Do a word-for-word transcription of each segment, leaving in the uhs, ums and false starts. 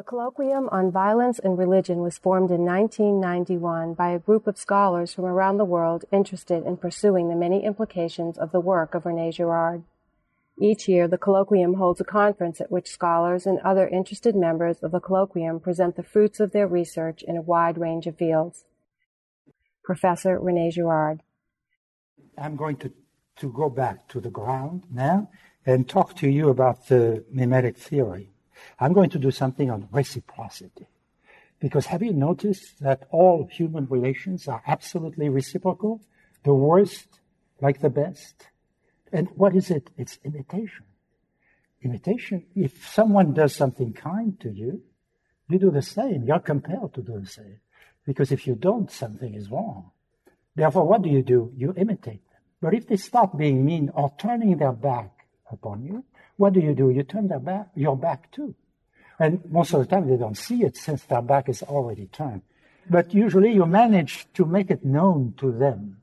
The Colloquium on Violence and Religion was formed in nineteen ninety-one by a group of scholars from around the world interested in pursuing the many implications of the work of René Girard. Each year, the Colloquium holds a conference at which scholars and other interested members of the Colloquium present the fruits of their research in a wide range of fields. Professor René Girard. I'm going to, to go back to the ground now and talk to you about the mimetic theory. I'm going to do something on reciprocity, because have you noticed that all human relations are absolutely reciprocal, the worst like the best? And what is it? It's imitation. Imitation, if someone does something kind to you, you do the same. You're compelled to do the same, because if you don't, something is wrong. Therefore, what do you do? You imitate them. But if they start being mean or turning their back upon you, what do you do? You turn their back, your back too. And most of the time they don't see it since their back is already turned. But usually you manage to make it known to them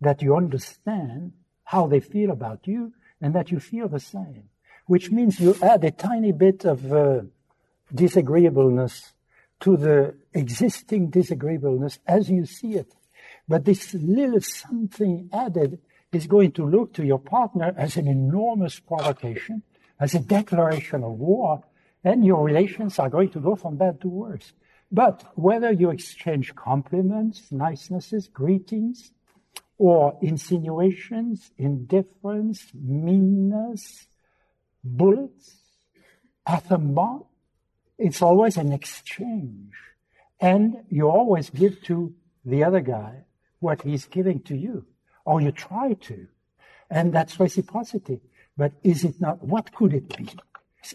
that you understand how they feel about you and that you feel the same, which means you add a tiny bit of uh, disagreeableness to the existing disagreeableness as you see it. But this little something added is going to look to your partner as an enormous provocation, as a declaration of war, and your relations are going to go from bad to worse. But whether you exchange compliments, nicenesses, greetings, or insinuations, indifference, meanness, bullets, atom bomb, it's always an exchange. And you always give to the other guy what he's giving to you, or you try to. And that's reciprocity. But is it not? What could it be?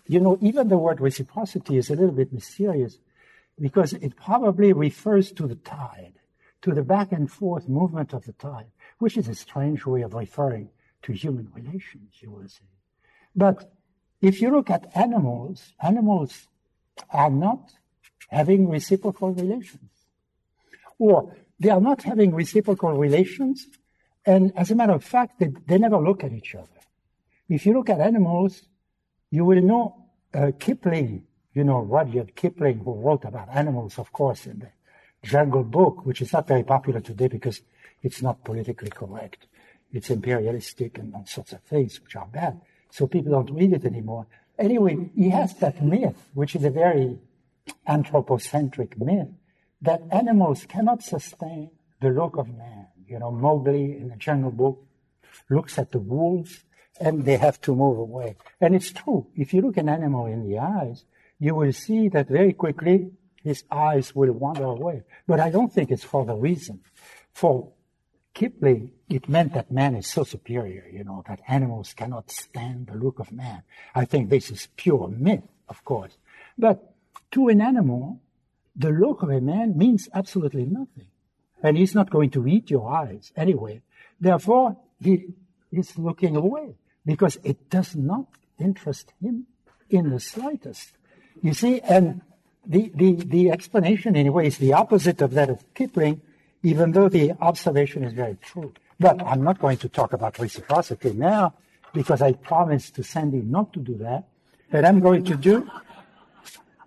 You know, even the word reciprocity is a little bit mysterious, because it probably refers to the tide, to the back and forth movement of the tide, which is a strange way of referring to human relations, you will say. But if you look at animals, animals are not having reciprocal relations. Or they are not having reciprocal relations, and as a matter of fact, they, they never look at each other. If you look at animals, you will know uh, Kipling, you know, Rudyard Kipling, who wrote about animals, of course, in the Jungle Book, which is not very popular today because it's not politically correct. It's imperialistic and all sorts of things which are bad. So people don't read it anymore. Anyway, he has that myth, which is a very anthropocentric myth, that animals cannot sustain the look of man. You know, Mowgli in the Jungle Book looks at the wolves and they have to move away. And it's true. If you look an animal in the eyes, you will see that very quickly his eyes will wander away. But I don't think it's for the reason. For Kipling, it meant that man is so superior, you know, that animals cannot stand the look of man. I think this is pure myth, of course. But to an animal, the look of a man means absolutely nothing. And he's not going to eat your eyes anyway. Therefore, he is looking away, because it does not interest him in the slightest. You see, and the, the, the explanation, in a way, is the opposite of that of Kipling, even though the observation is very true. But I'm not going to talk about reciprocity now, because I promised to Sandy not to do that. But I'm going to do...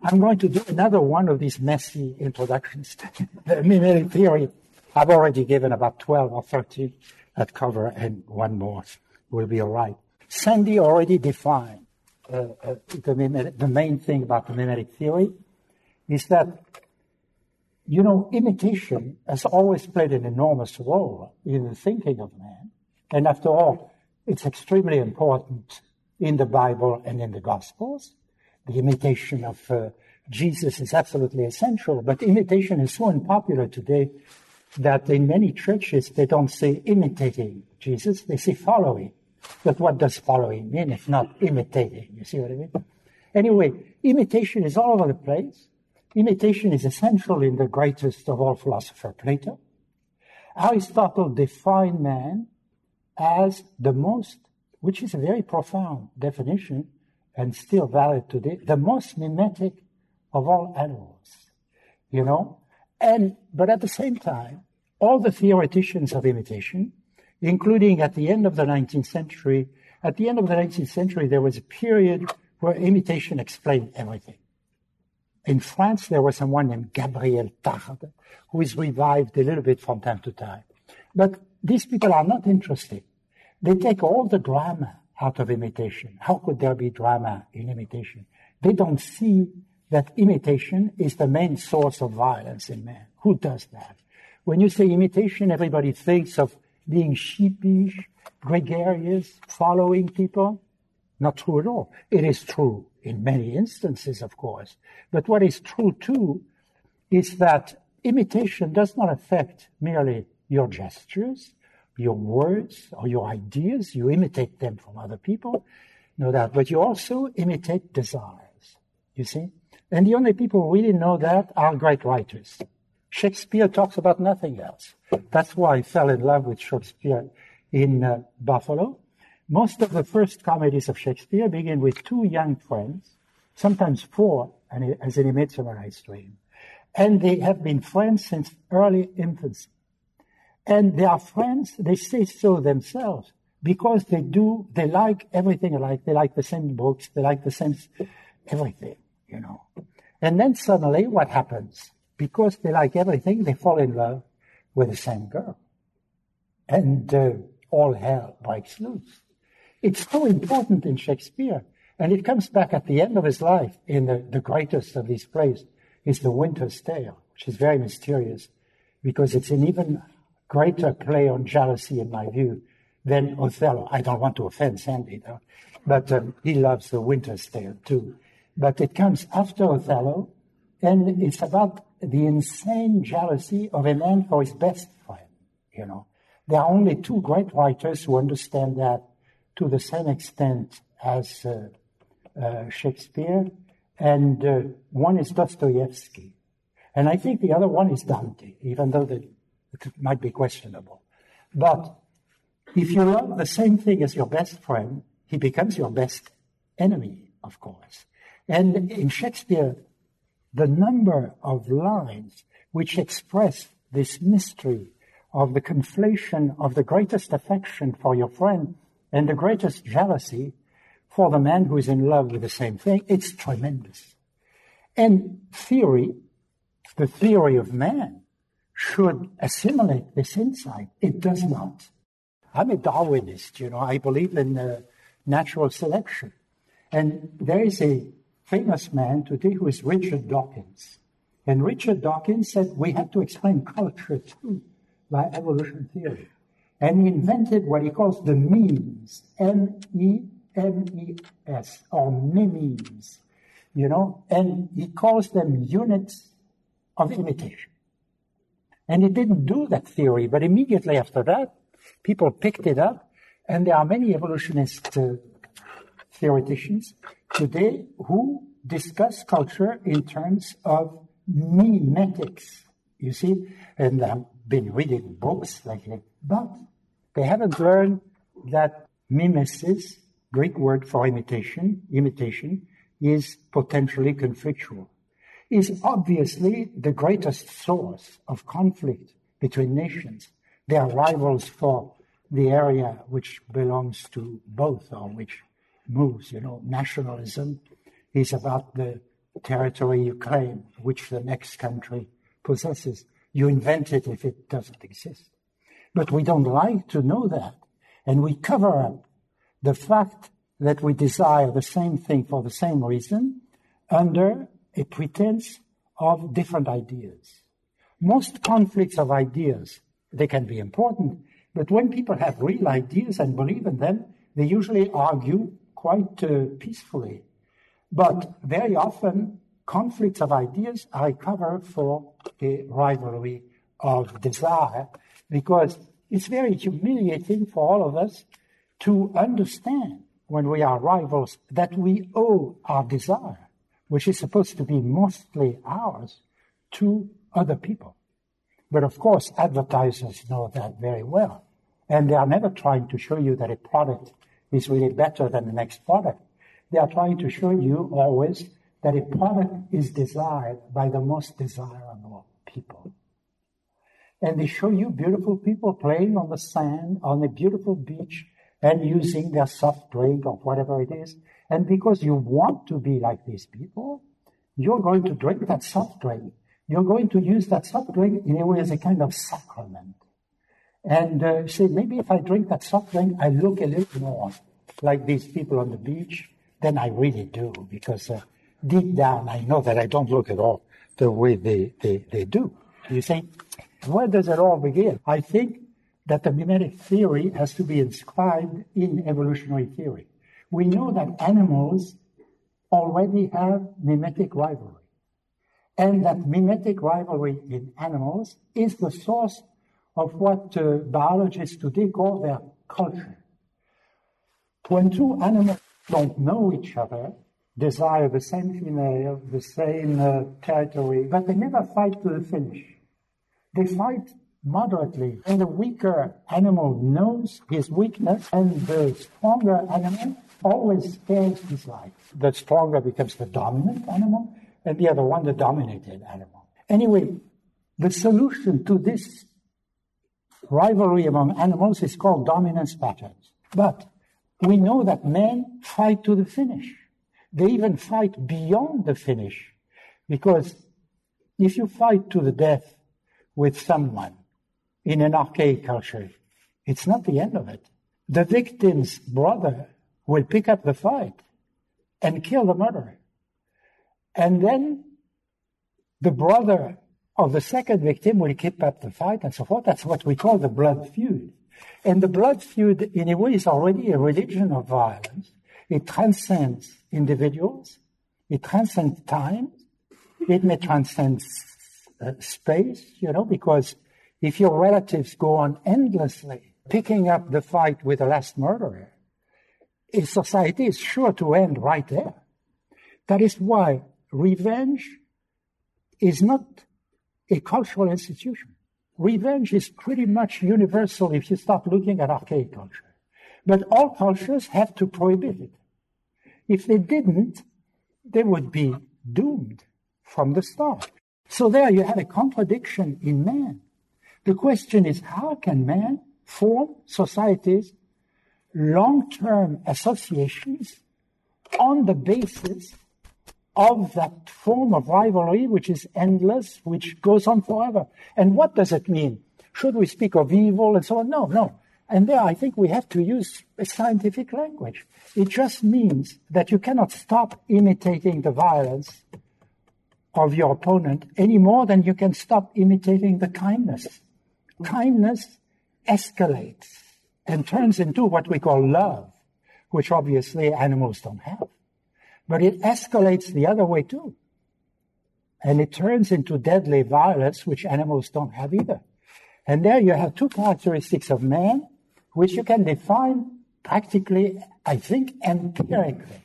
I'm going to do another one of these messy introductions to the mimetic theory. I've already given about twelve or thirteen that cover, and one more will be all right. Sandy already defined uh, uh, the, mimetic, the main thing about the mimetic theory is that, you know, imitation has always played an enormous role in the thinking of man. And after all, it's extremely important in the Bible and in the Gospels. The imitation of uh, Jesus is absolutely essential, but imitation is so unpopular today that in many churches they don't say imitating Jesus, they say following. But what does following mean if not imitating? You see what I mean? Anyway, imitation is all over the place. Imitation is essential in the greatest of all philosophers, Plato. Aristotle defined man as the most, which is a very profound definition, and still valid today, the most mimetic of all animals, you know? And, but at the same time, all the theoreticians of imitation, including at the end of the nineteenth century, at the end of the nineteenth century, there was a period where imitation explained everything. In France, there was someone named Gabriel Tarde, who is revived a little bit from time to time. But these people are not interesting. They take all the drama out of imitation. How could there be drama in imitation? They don't see that imitation is the main source of violence in man. Who does that? When you say imitation, everybody thinks of being sheepish, gregarious, following people. Not true at all. It is true in many instances, of course. But what is true, too, is that imitation does not affect merely your gestures, your words, or your ideas. You imitate them from other people, no doubt. But you also imitate desires, you see? And the only people who really know that are great writers. Shakespeare talks about nothing else. That's why I fell in love with Shakespeare in uh, Buffalo. Most of the first comedies of Shakespeare begin with two young friends, sometimes four, and as in Midsummer's Dream. And they have been friends since early infancy. And they are friends, they say so themselves, because they do, they like everything alike. They like the same books, they like the same, everything, you know. And then suddenly what happens? Because they like everything, they fall in love with the same girl. And uh, all hell breaks loose. It's so important in Shakespeare. And it comes back at the end of his life in the, the greatest of these plays is The Winter's Tale, which is very mysterious because it's an even greater play on jealousy, in my view, than Othello. I don't want to offend Sandy, though, but um, he loves The Winter's Tale, too. But it comes after Othello, and it's about the insane jealousy of a man for his best friend, you know. There are only two great writers who understand that to the same extent as uh, uh, Shakespeare, and uh, one is Dostoevsky. And I think the other one is Dante, even though the, it might be questionable. But if you love the same thing as your best friend, he becomes your best enemy, of course. And in Shakespeare, the number of lines which express this mystery of the conflation of the greatest affection for your friend and the greatest jealousy for the man who is in love with the same thing, it's tremendous. And theory, the theory of man, should assimilate this insight. It does not. I'm a Darwinist, you know. I believe in uh, natural selection. And there is a famous man today who is Richard Dawkins. And Richard Dawkins said, we have to explain culture too by evolution theory. And he invented what he calls the memes, M E M E S, or memes, you know, and he calls them units of imitation. And he didn't do that theory, but immediately after that, people picked it up, and there are many evolutionist uh, theoreticians today who discuss culture in terms of memetics, you see, and I've been reading books lately, but they haven't learned that mimesis, Greek word for imitation, imitation, is potentially conflictual, is obviously the greatest source of conflict between nations. They are rivals for the area which belongs to both, or which moves, you know. Nationalism is about the territory you claim, which the next country possesses. You invent it if it doesn't exist. But we don't like to know that. And we cover up the fact that we desire the same thing for the same reason under a pretense of different ideas. Most conflicts of ideas, they can be important, but when people have real ideas and believe in them, they usually argue quite uh, peacefully. But very often, conflicts of ideas are a cover for a rivalry of desire, because it's very humiliating for all of us to understand, when we are rivals, that we owe our desire, which is supposed to be mostly ours, to other people. But of course, advertisers know that very well. And they are never trying to show you that a product is really better than the next product. They are trying to show you always that a product is desired by the most desirable people. And they show you beautiful people playing on the sand, on a beautiful beach, and using their soft drink or whatever it is. And because you want to be like these people, you're going to drink that soft drink. You're going to use that soft drink in a way as a kind of sacrament. And uh, say, maybe if I drink that soft drink, I look a little more like these people on the beach than I really do. Because uh, deep down, I know that I don't look at all the way they, they, they do. You say, where does it all begin? I think that the mimetic theory has to be inscribed in evolutionary theory. We know that animals already have mimetic rivalry. And that mimetic rivalry in animals is the source of what uh, biologists today call their culture. When two animals don't know each other, desire the same female, the same uh, territory, but they never fight to the finish. They fight moderately, and the weaker animal knows his weakness, and the stronger animal always spares his life. The stronger becomes the dominant animal, and the other one the dominated animal. Anyway, the solution to this rivalry among animals is called dominance patterns. But we know that men fight to the finish. They even fight beyond the finish, because if you fight to the death with someone in an archaic culture, it's not the end of it. The victim's brother will pick up the fight and kill the murderer. And then the brother of the second victim will keep up the fight and so forth. That's what we call the blood feud. And the blood feud, in a way, is already a religion of violence. It transcends individuals. It transcends time. It may transcend uh, space, you know, because if your relatives go on endlessly picking up the fight with the last murderer, a society is sure to end right there. That is why revenge is not a cultural institution. Revenge is pretty much universal if you start looking at archaic culture. But all cultures have to prohibit it. If they didn't, they would be doomed from the start. So there you have a contradiction in man. The question is, how can man form societies, long-term associations, on the basis of that form of rivalry which is endless, which goes on forever? And what does it mean? Should we speak of evil and so on? No, no. And there, I think we have to use a scientific language. It just means that you cannot stop imitating the violence of your opponent any more than you can stop imitating the kindness. Kindness escalates and turns into what we call love, which obviously animals don't have. But it escalates the other way too. And it turns into deadly violence, which animals don't have either. And there you have two characteristics of man, which you can define practically, I think, empirically.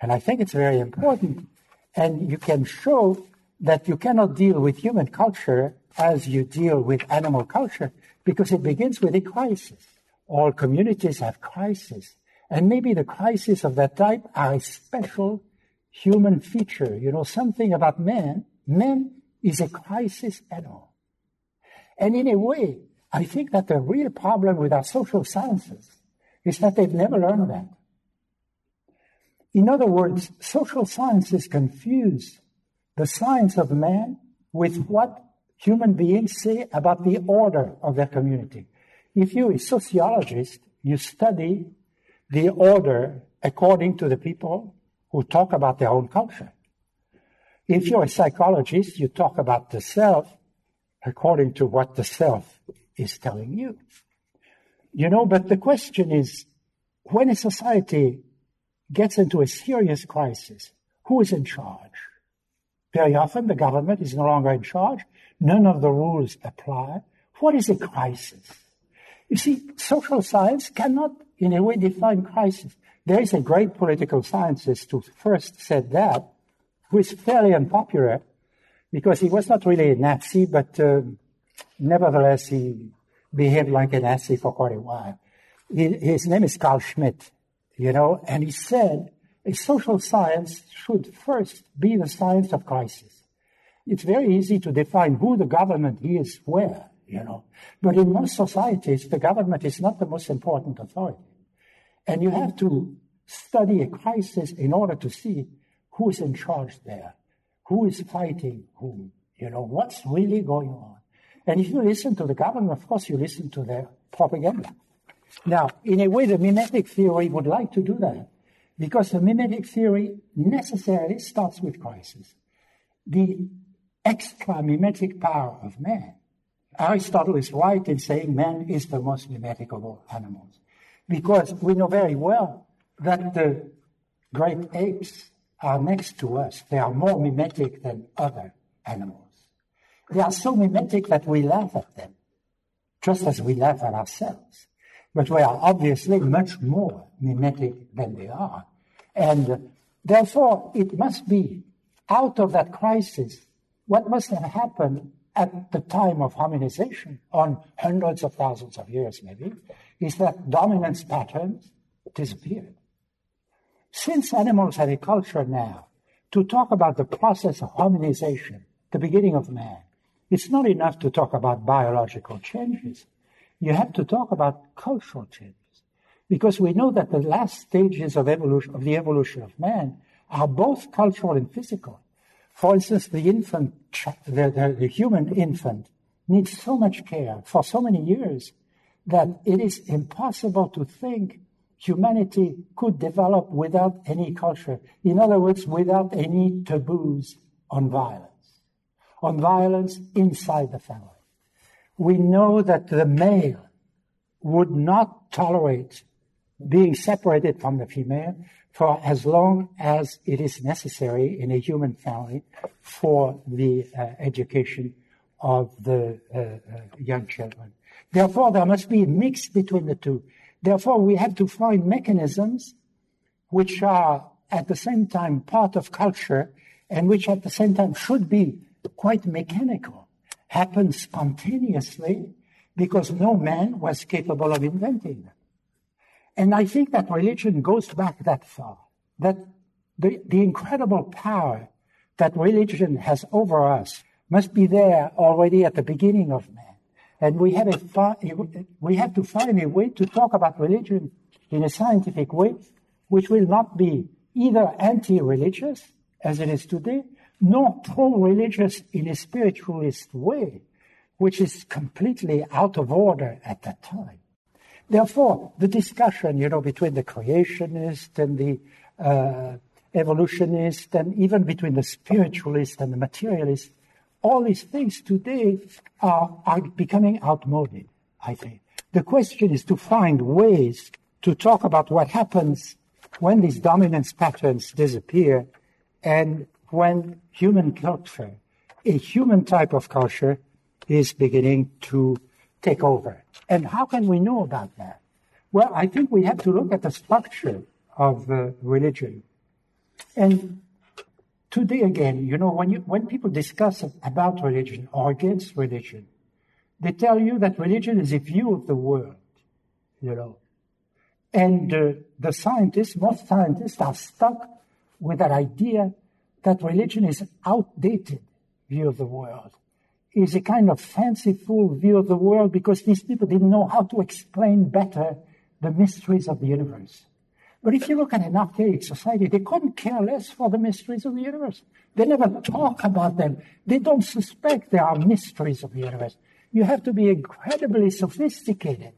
And I think it's very important. And you can show that you cannot deal with human culture as you deal with animal culture, because it begins with a crisis. All communities have crises. And maybe the crises of that type are a special human feature. You know, something about man. Man is a crisis animal. And in a way, I think that the real problem with our social sciences is that they've never learned that. In other words, social sciences confuse the science of man with what human beings say about the order of their community. If you're a sociologist, you study the order according to the people who talk about their own culture. If you're a psychologist, you talk about the self according to what the self is telling you. You know, but the question is, when a society gets into a serious crisis, who is in charge? Very often the government is no longer in charge. None of the rules apply. What is a crisis? You see, social science cannot in a way define crisis. There is a great political scientist who first said that, who is fairly unpopular, because he was not really a Nazi, but uh, nevertheless he behaved like a Nazi for quite a while. He, his name is Carl Schmitt, you know, and he said a social science should first be the science of crisis. It's very easy to define who the government is where, you know, but in most societies the government is not the most important authority. And you have to study a crisis in order to see who is in charge there. Who is fighting whom? You know, what's really going on? And if you listen to the government, of course, you listen to their propaganda. Now, in a way, the mimetic theory would like to do that, because the mimetic theory necessarily starts with crisis. The extra-mimetic power of man. Aristotle is right in saying man is the most mimetic of all animals, because we know very well that the great apes are next to us. They are more mimetic than other animals. They are so mimetic that we laugh at them, just as we laugh at ourselves. But we are obviously much more mimetic than they are. And therefore, it must be out of that crisis what must have happened at the time of harmonization, on hundreds of thousands of years maybe, is that dominance patterns disappeared. Since animals have a culture now, to talk about the process of harmonization, the beginning of man, it's not enough to talk about biological changes. You have to talk about cultural changes, because we know that the last stages of evolution, of the evolution of man, are both cultural and physical. For instance, the infant, the, the, the human infant, needs so much care for so many years that it is impossible to think humanity could develop without any culture. In other words, without any taboos on violence, on violence inside the family. We know that the male would not tolerate being separated from the female for as long as it is necessary in a human family for the uh, education of the uh, uh, young children. Therefore, there must be a mix between the two. Therefore, we have to find mechanisms which are at the same time part of culture and which at the same time should be quite mechanical, happened spontaneously, because no man was capable of inventing them. And I think that religion goes back that far, that the, the incredible power that religion has over us must be there already at the beginning of man. And we have, a, we have to find a way to talk about religion in a scientific way, which will not be either anti-religious, as it is today, nor pro-religious in a spiritualist way, which is completely out of order at that time. Therefore, the discussion, you know, between the creationist and the uh, evolutionist, and even between the spiritualist and the materialist, all these things today are, are becoming outmoded, I think. The question is to find ways to talk about what happens when these dominance patterns disappear and when human culture, a human type of culture, is beginning to take over. And how can we know about that? Well, I think we have to look at the structure of uh, religion. And today again, you know, when, you, when people discuss about religion or against religion, they tell you that religion is a view of the world, you know. And uh, the scientists, most scientists, are stuck with that idea that religion is an outdated view of the world, is a kind of fanciful view of the world, because these people didn't know how to explain better the mysteries of the universe. But if you look at an archaic society, they couldn't care less for the mysteries of the universe. They never talk about them. They don't suspect there are mysteries of the universe. You have to be incredibly sophisticated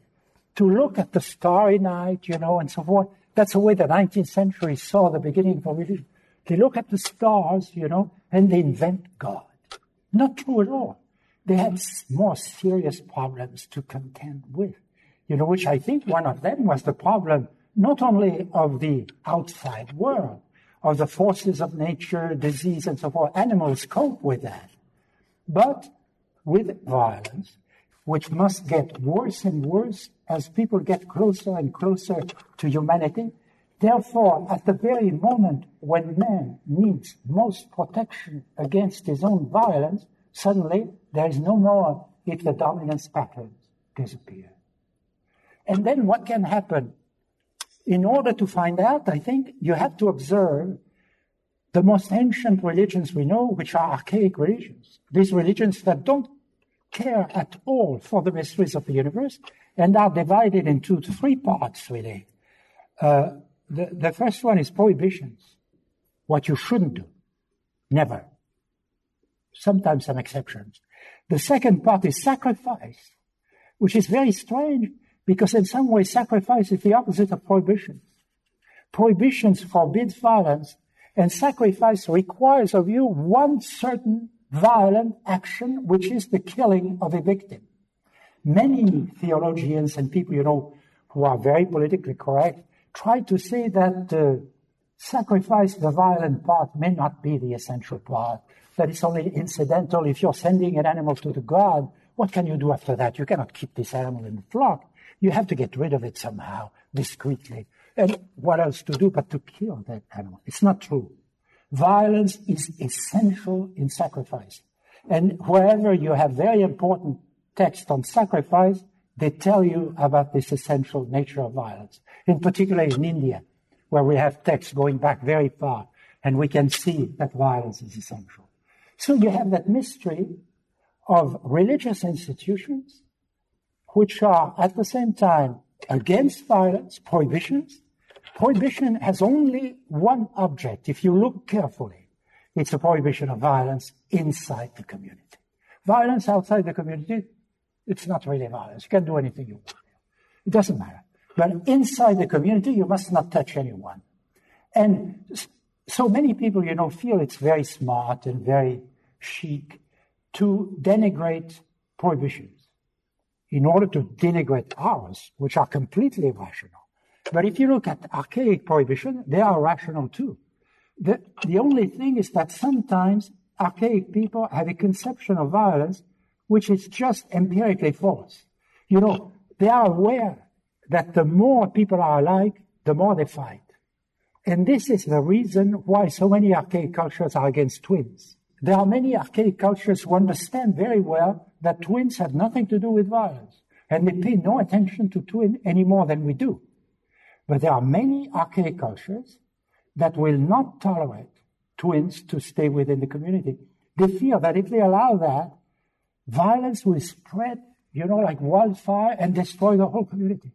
to look at the starry night, you know, and so forth. That's the way the nineteenth century saw the beginning of religion. They look at the stars, you know, and they invent God. Not true at all. They had more serious problems to contend with, you know, which I think one of them was the problem not only of the outside world, of the forces of nature, disease, and so forth. Animals cope with that. But with violence, which must get worse and worse as people get closer and closer to humanity. Therefore, at the very moment when man needs most protection against his own violence, suddenly there is no more if the dominance patterns disappear. And then what can happen? In order to find out, I think you have to observe the most ancient religions we know, which are archaic religions. These religions that don't care at all for the mysteries of the universe and are divided into three parts, really. Uh, The, the first one is prohibitions, what you shouldn't do, never. sometimes some exceptions. The second part is sacrifice, which is very strange because in some way sacrifice is the opposite of prohibition. Prohibitions forbid violence, and sacrifice requires of you one certain violent action, which is the killing of a victim. Many theologians and people, you know, who are very politically correct, try to say that uh, sacrifice, the violent part, may not be the essential part, that it's only incidental. If you're sending an animal to the god, what can you do after that? You cannot keep this animal in the flock. You have to get rid of it somehow, discreetly. And what else to do but to kill that animal? It's not true. Violence is essential in sacrifice. And wherever you have very important texts on sacrifice, they tell you about this essential nature of violence. In particular in India, where we have texts going back very far, and we can see that violence is essential. So you have that mystery of religious institutions, which are at the same time against violence, prohibitions. Prohibition has only one object. If you look carefully, it's a prohibition of violence inside the community. Violence outside the community, it's not really violence. You can do anything you want. It doesn't matter. But inside the community, you must not touch anyone. And so many people, you know, feel it's very smart and very chic to denigrate prohibitions in order to denigrate ours, which are completely irrational. But if you look at archaic prohibition, they are rational too. The, the only thing is that sometimes archaic people have a conception of violence which is just empirically false. You know, they are aware that the more people are alike, the more they fight. And this is the reason why so many archaic cultures are against twins. There are many archaic cultures who understand very well that twins have nothing to do with violence, and they pay no attention to twins any more than we do. But there are many archaic cultures that will not tolerate twins to stay within the community. They fear that if they allow that, violence will spread, you know, like wildfire and destroy the whole community.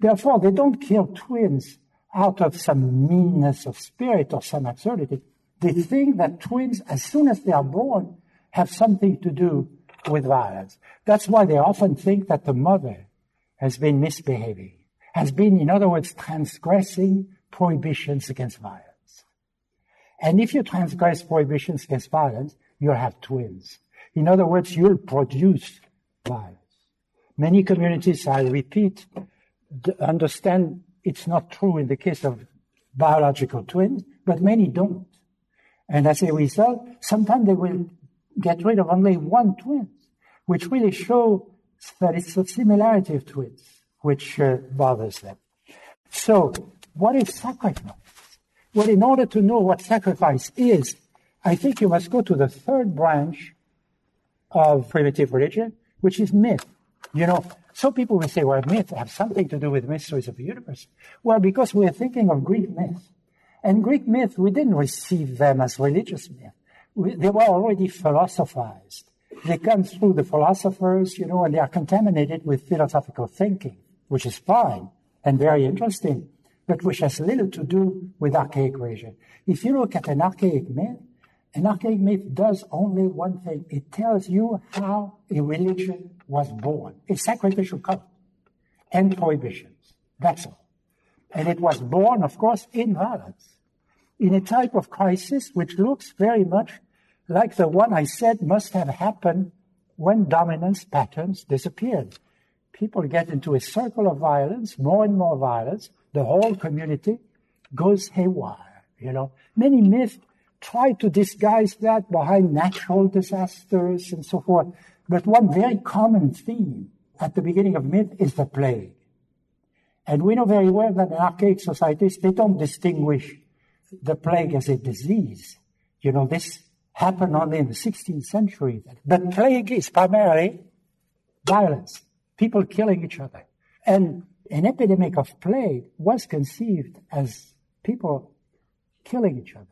Therefore, they don't kill twins out of some meanness of spirit or some absurdity. They think that twins, as soon as they are born, have something to do with violence. That's why they often think that the mother has been misbehaving, has been, in other words, transgressing prohibitions against violence. And if you transgress prohibitions against violence, you'll have twins. In other words, you'll produce violence. Many communities, I repeat, understand it's not true in the case of biological twins, but many don't. And as a result, sometimes they will get rid of only one twin, which really shows that it's the similarity of twins which uh, bothers them. So, what is sacrifice? Well, in order to know what sacrifice is, I think you must go to the third branch of primitive religion, which is myth. You know, so people will say, well, myth have something to do with mysteries of the universe. Well, because we're thinking of Greek myth. And Greek myth, we didn't receive them as religious myth. We, they were already philosophized. They come through the philosophers, you know, and they are contaminated with philosophical thinking, which is fine and very interesting, but which has little to do with archaic religion. If you look at an archaic myth, an archaic myth does only one thing. It tells you how a religion was born, a sacrificial cult and prohibitions. That's all. And it was born, of course, in violence, in a type of crisis which looks very much like the one I said must have happened when dominance patterns disappeared. People get into a circle of violence, more and more violence. The whole community goes haywire, you know. Many myths try to disguise that behind natural disasters and so forth. But one very common theme at the beginning of myth is the plague. And we know very well that in archaic societies, they don't distinguish the plague as a disease. You know, this happened only in the sixteenth century. But plague is primarily violence, people killing each other. And an epidemic of plague was conceived as people killing each other.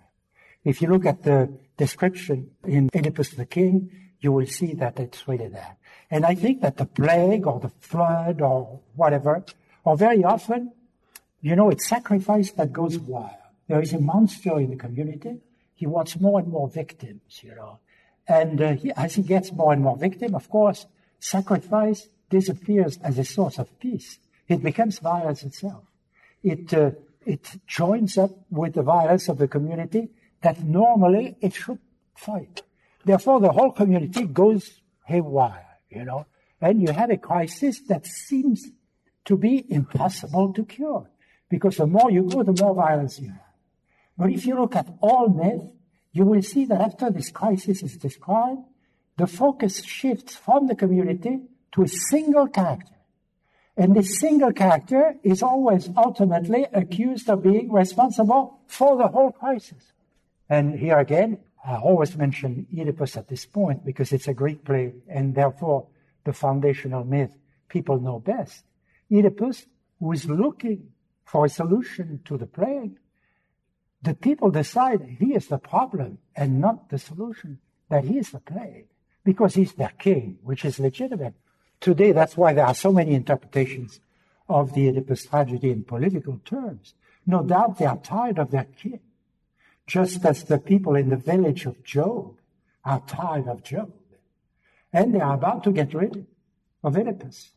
If you look at the description in Oedipus the King, you will see that it's really there. And I think that the plague or the flood or whatever, or very often, you know, it's sacrifice that goes wild. There is a monster in the community. He wants more and more victims, you know. And uh, he, as he gets more and more victim, of course, sacrifice disappears as a source of peace. It becomes violence itself. It, uh, it joins up with the violence of the community that normally it should fight. Therefore, the whole community goes haywire, you know, and you have a crisis that seems to be impossible to cure, because the more you go, the more violence you have. But if you look at all myth, you will see that after this crisis is described, the focus shifts from the community to a single character. And this single character is always ultimately accused of being responsible for the whole crisis. And here again, I always mention Oedipus at this point because it's a Greek play and therefore the foundational myth people know best. Oedipus, who is looking for a solution to the plague, the people decide he is the problem and not the solution, that he is the plague, because he's their king, which is legitimate. Today, that's why there are so many interpretations of the Oedipus tragedy in political terms. No doubt they are tired of their king, just as the people in the village of Job are tired of Job. And they are about to get rid of Oedipus.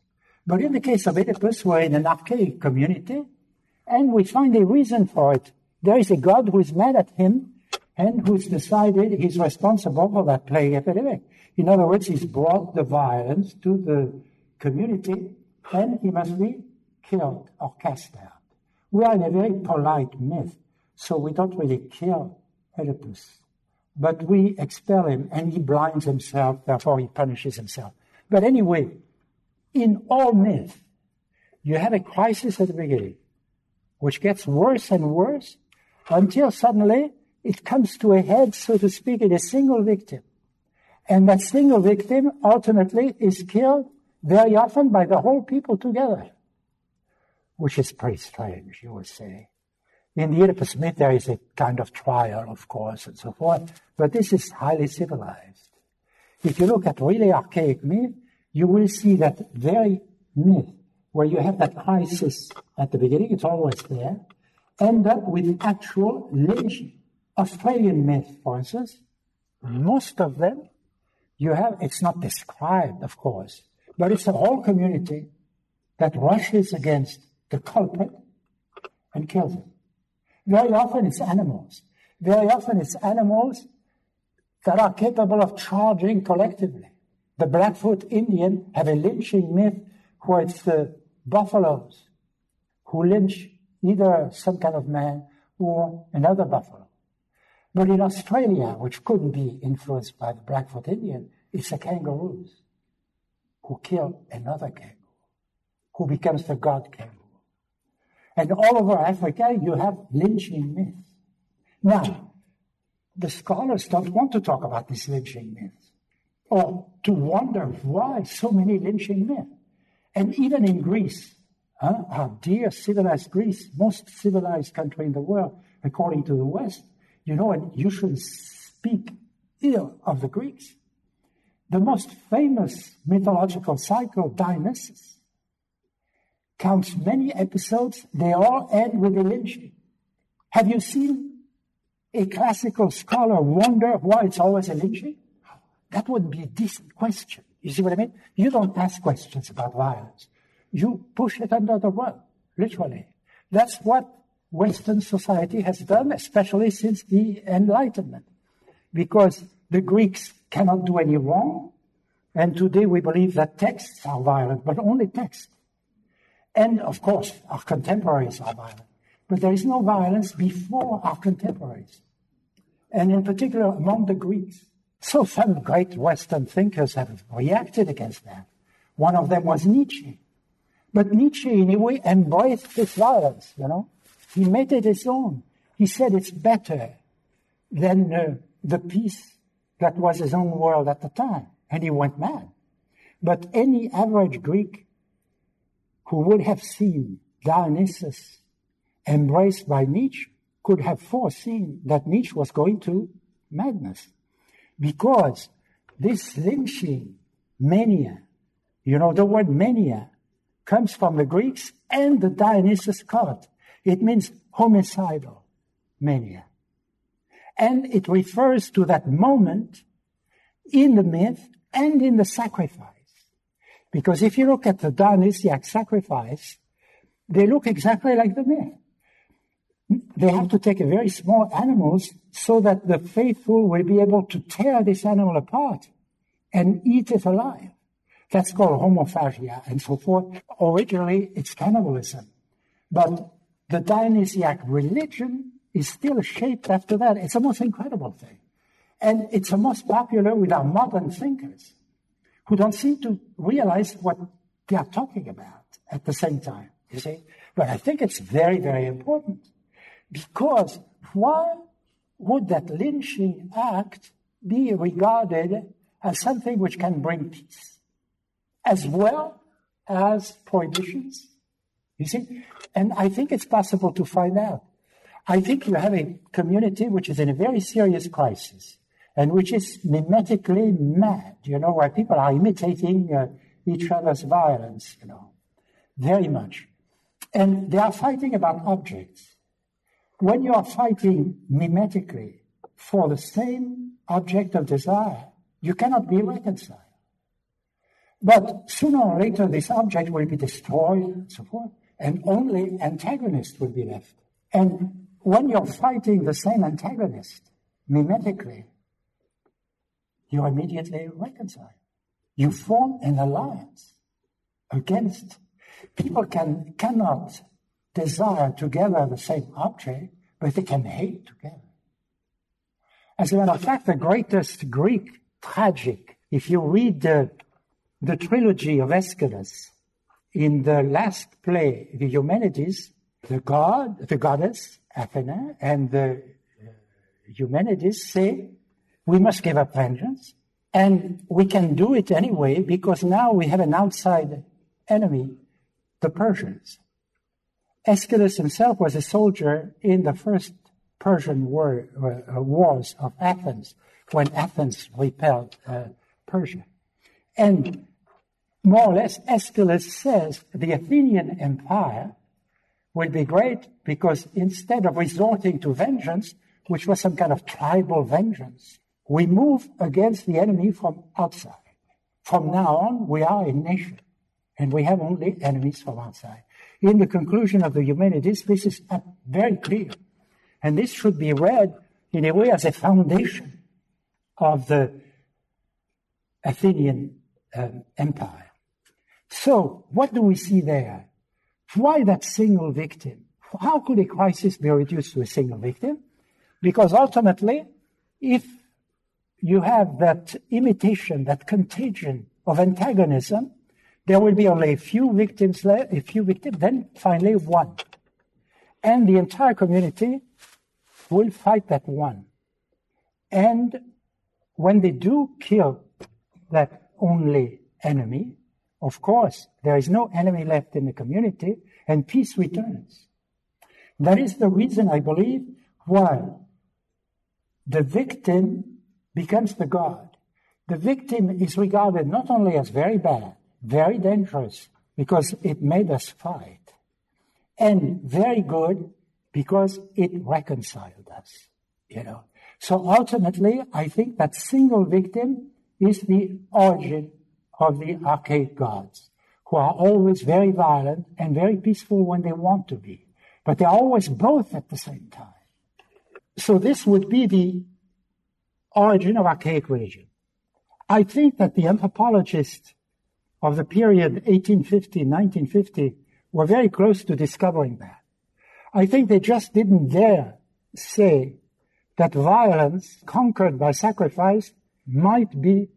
But in the case of Oedipus, we're in an archaic community, and we find a reason for it. There is a god who is mad at him and who's decided he's responsible for that plague epidemic. In other words, he's brought the violence to the community and he must be killed or cast out. We are in a very polite myth, so we don't really kill Oedipus. But we expel him and he blinds himself, therefore he punishes himself. But anyway, in all myth, you have a crisis at the beginning, which gets worse and worse until suddenly it comes to a head, so to speak, in a single victim. And that single victim ultimately is killed very often by the whole people together, which is pretty strange, you would say. In the Oedipus myth, there is a kind of trial, of course, and so forth, but this is highly civilized. If you look at really archaic myth, you will see that very myth, where you have that crisis at the beginning, it's always there, end up with actual legend. Australian myth, for instance, most of them, you have, it's not described, of course, but it's a whole community that rushes against the culprit and kills him. Very often it's animals. Very often it's animals that are capable of charging collectively. The Blackfoot Indian have a lynching myth where it's the buffaloes who lynch either some kind of man or another buffalo. But in Australia, which couldn't be influenced by the Blackfoot Indian, it's the kangaroos who kill another kangaroo, who becomes the god kangaroo. And all over Africa, you have lynching myths. Now, the scholars don't want to talk about these lynching myths or to wonder why so many lynching myths. And even in Greece, huh, our dear civilized Greece, most civilized country in the world, according to the West, you know, and you shouldn't speak ill of the Greeks. The most famous mythological cycle, Dionysus, counts many episodes. They all end with a lynching. Have you seen a classical scholar wonder why it's always a lynching? That wouldn't be a decent question. You see what I mean? You don't ask questions about violence. You push it under the rug, literally. That's what Western society has done, especially since the Enlightenment, because the Greeks cannot do any wrong. And today we believe that texts are violent, but only texts. And of course, our contemporaries are violent, but there is no violence before our contemporaries. And in particular, among the Greeks. So some great Western thinkers have reacted against that. One of them was Nietzsche. But Nietzsche, in a way, embraced this violence, you know. He made it his own. He said it's better than uh, the peace that was his own world at the time. And he went mad. But any average Greek who would have seen Dionysus embraced by Nietzsche could have foreseen that Nietzsche was going to madness. Because this lynching mania, you know, the word mania comes from the Greeks and the Dionysus cult. It means homicidal mania. And it refers to that moment in the myth and in the sacrifice. Because if you look at the Dionysiac sacrifice, they look exactly like the myth. They have to take a very small animals so that the faithful will be able to tear this animal apart and eat it alive. That's called homophagia and so forth. Originally, it's cannibalism. But the Dionysiac religion is still shaped after that. It's the most incredible thing. And it's the most popular with our modern thinkers who don't seem to realize what they are talking about at the same time, you see. But I think it's very, very important. Because why would that lynching act be regarded as something which can bring peace, as well as prohibitions? You see? And I think it's possible to find out. I think you have a community which is in a very serious crisis and which is mimetically mad, you know, where people are imitating uh, each other's violence, you know, very much. And they are fighting about objects. When you are fighting mimetically for the same object of desire, you cannot be reconciled. But sooner or later, this object will be destroyed and so forth, and only antagonist will be left. And when you're fighting the same antagonist mimetically, you immediately reconcile. You form an alliance against. People can cannot desire together the same object, but they can hate together. As a matter of fact, the greatest Greek tragic, if you read the, the trilogy of Aeschylus, in the last play, The Eumenides, the god, the goddess, Athena, and the Eumenides say, we must give up vengeance, and we can do it anyway, because now we have an outside enemy, the Persians. Aeschylus himself was a soldier in the first Persian war, uh, wars of Athens, when Athens repelled uh, Persia. And more or less, Aeschylus says the Athenian Empire will be great because instead of resorting to vengeance, which was some kind of tribal vengeance, we move against the enemy from outside. From now on, we are a nation, and we have only enemies from outside. In the conclusion of the Eumenides, this is very clear. And this should be read in a way as a foundation of the Athenian um, empire. So, what do we see there? Why that single victim? How could a crisis be reduced to a single victim? Because ultimately, if you have that imitation, that contagion of antagonism, there will be only a few victims left, a few victims, then finally one. And the entire community will fight that one. And when they do kill that only enemy, of course, there is no enemy left in the community, and peace returns. That is the reason, I believe, why the victim becomes the god. The victim is regarded not only as very bad, very dangerous, because it made us fight, and very good, because it reconciled us, you know. So ultimately, I think that single victim is the origin of the archaic gods, who are always very violent and very peaceful when they want to be. But they're always both at the same time. So this would be the origin of archaic religion. I think that the anthropologists of the period eighteen fifty, nineteen fifty, were very close to discovering that. I think they just didn't dare say that violence conquered by sacrifice might be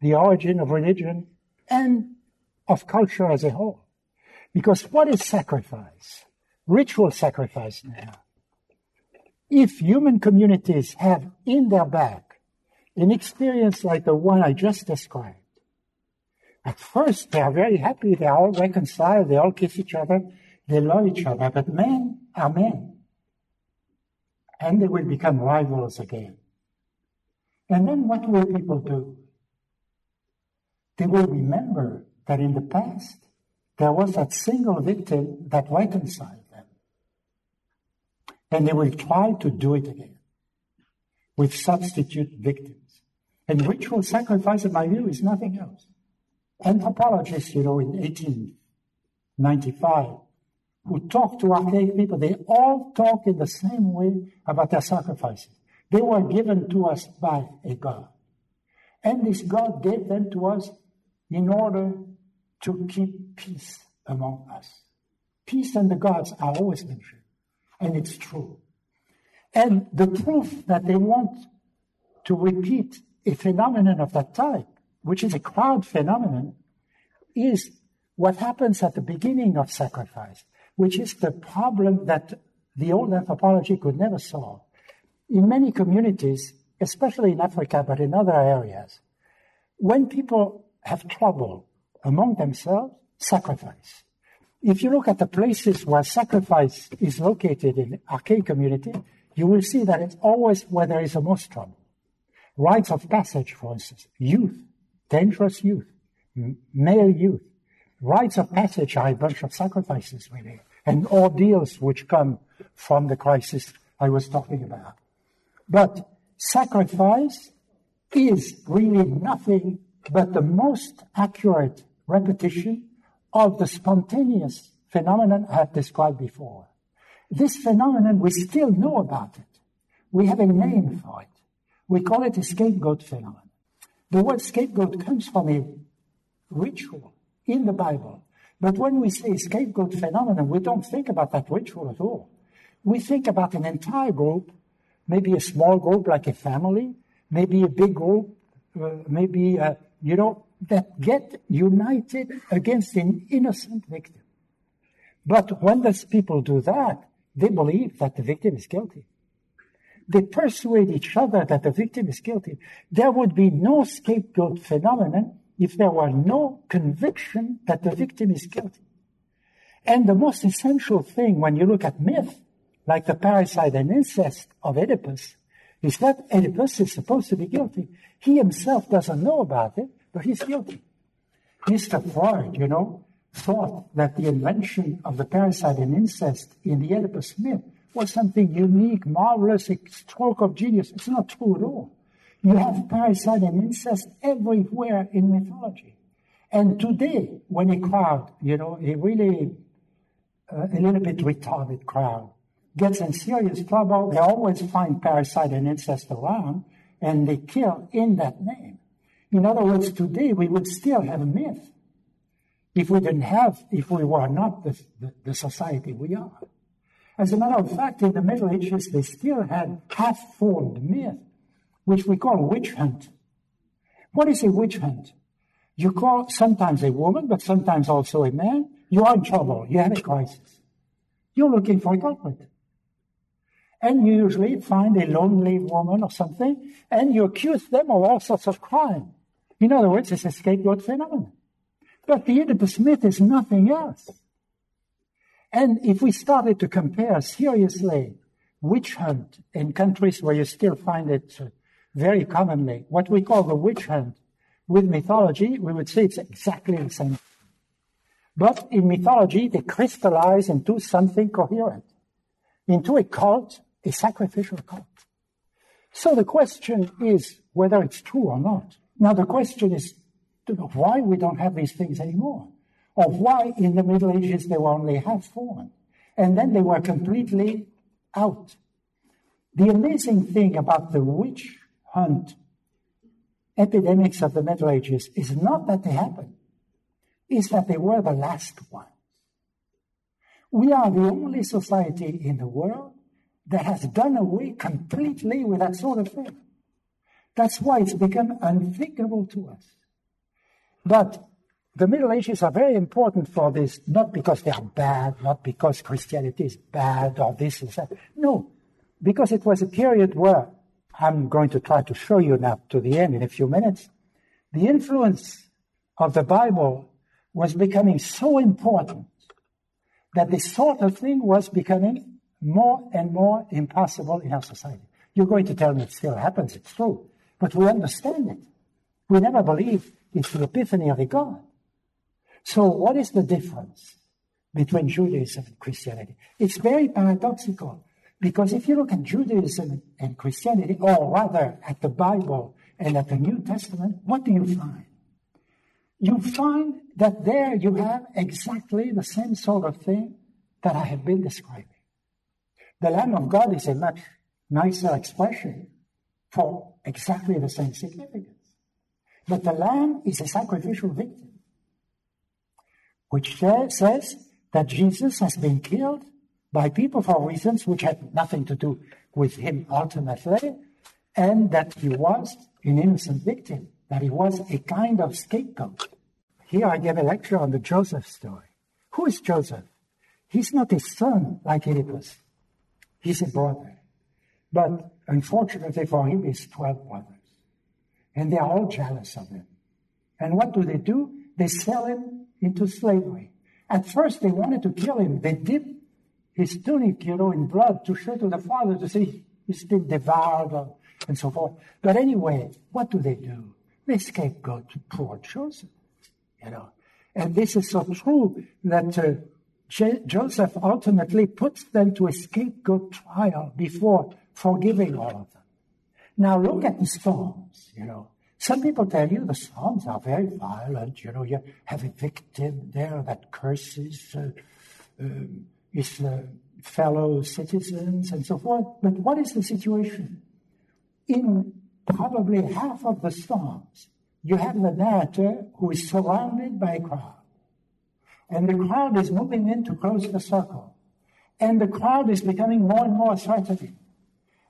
the origin of religion and of culture as a whole. Because what is sacrifice? Ritual sacrifice now. If human communities have in their back an experience like the one I just described, at first, they are very happy, they are all reconciled, they all kiss each other, they love each other, but men are men. And they will become rivals again. And then what will people do? They will remember that in the past, there was that single victim that reconciled them. And they will try to do it again with substitute victims. And ritual sacrifice, in my view, is nothing else. Anthropologists, you know, in eighteen ninety-five, who talk to archaic people, they all talk in the same way about their sacrifices. They were given to us by a God. And this God gave them to us in order to keep peace among us. Peace and the gods are always mentioned, and it's true. And the proof that they want to repeat a phenomenon of that type, which is a crowd phenomenon, is what happens at the beginning of sacrifice, which is the problem that the old anthropology could never solve. In many communities, especially in Africa, but in other areas, when people have trouble among themselves, sacrifice. If you look at the places where sacrifice is located in archaic community, you will see that it's always where there is the most trouble. Rites of passage, for instance, youth, dangerous youth, m- male youth. Rites of passage are a bunch of sacrifices, really, and ordeals which come from the crisis I was talking about. But sacrifice is really nothing but the most accurate repetition of the spontaneous phenomenon I have described before. This phenomenon, we still know about it. We have a name for it. We call it a scapegoat phenomenon. The word scapegoat comes from a ritual in the Bible. But when we say scapegoat phenomenon, we don't think about that ritual at all. We think about an entire group, maybe a small group like a family, maybe a big group, uh, maybe, uh, you know, that get united against an innocent victim. But when those people do that, they believe that the victim is guilty. They persuade each other that the victim is guilty. There would be no scapegoat phenomenon if there were no conviction that the victim is guilty. And the most essential thing when you look at myth, like the parricide and incest of Oedipus, is that Oedipus is supposed to be guilty. He himself doesn't know about it, but he's guilty. Mister Freud, you know, thought that the invention of the parricide and incest in the Oedipus myth was something unique, marvelous, a stroke of genius. It's not true at all. You have parricide and incest everywhere in mythology. And today, when a crowd, you know, a really uh, a little bit retarded crowd gets in serious trouble, they always find parricide and incest around, and they kill in that name. In other words, today we would still have a myth if we didn't have, if we were not the, the, the society we are. As a matter of fact, in the Middle Ages, they still had half-formed myth, which we call witch hunt. What is a witch hunt? You call sometimes a woman, but sometimes also a man. You are in trouble. You have a crisis. You're looking for a culprit. And you usually find a lonely woman or something, and you accuse them of all sorts of crime. In other words, it's a scapegoat phenomenon. But the Oedipus myth is nothing else. And if we started to compare seriously witch hunt in countries where you still find it very commonly, what we call the witch hunt with mythology, we would say it's exactly the same. But in mythology, they crystallize into something coherent, into a cult, a sacrificial cult. So the question is whether it's true or not. Now the question is why we don't have these things anymore, or why in the Middle Ages they were only half-formed, and then they were completely out. The amazing thing about the witch hunt epidemics of the Middle Ages is not that they happened, is that they were the last one. We are the only society in the world that has done away completely with that sort of thing. That's why it's become unthinkable to us. But the Middle Ages are very important for this, not because they are bad, not because Christianity is bad or this is that. No, because it was a period where, I'm going to try to show you now to the end in a few minutes, the influence of the Bible was becoming so important that this sort of thing was becoming more and more impossible in our society. You're going to tell me it still happens, it's true. But we understand it. We never believe it's the epiphany of a God. So what is the difference between Judaism and Christianity? It's very paradoxical, because if you look at Judaism and Christianity, or rather at the Bible and at the New Testament, what do you find? You find that there you have exactly the same sort of thing that I have been describing. The Lamb of God is a much nicer expression for exactly the same significance. But the Lamb is a sacrificial victim, which says that Jesus has been killed by people for reasons which had nothing to do with him ultimately, and that he was an innocent victim, that he was a kind of scapegoat. Here I gave a lecture on the Joseph story. Who is Joseph? He's not his son like Oedipus. He's a brother. But unfortunately for him, he's twelve brothers. And they're all jealous of him. And what do they do? They sell him into slavery. At first, they wanted to kill him. They dipped his tunic, you know, in blood to show to the father to see he's been devoured or, and so forth. But anyway, what do they do? They scapegoat poor Joseph, you know. And this is so true that uh, J- Joseph ultimately puts them to a scapegoat trial before forgiving all of them. Now look at the storms, you know. Some people tell you the storms are very violent, you know, you have a victim there that curses uh, um, his uh, fellow citizens and so forth. But what is the situation? In probably half of the storms, you have the narrator who is surrounded by a crowd. And the crowd is moving in to close the circle. And the crowd is becoming more and more threatening.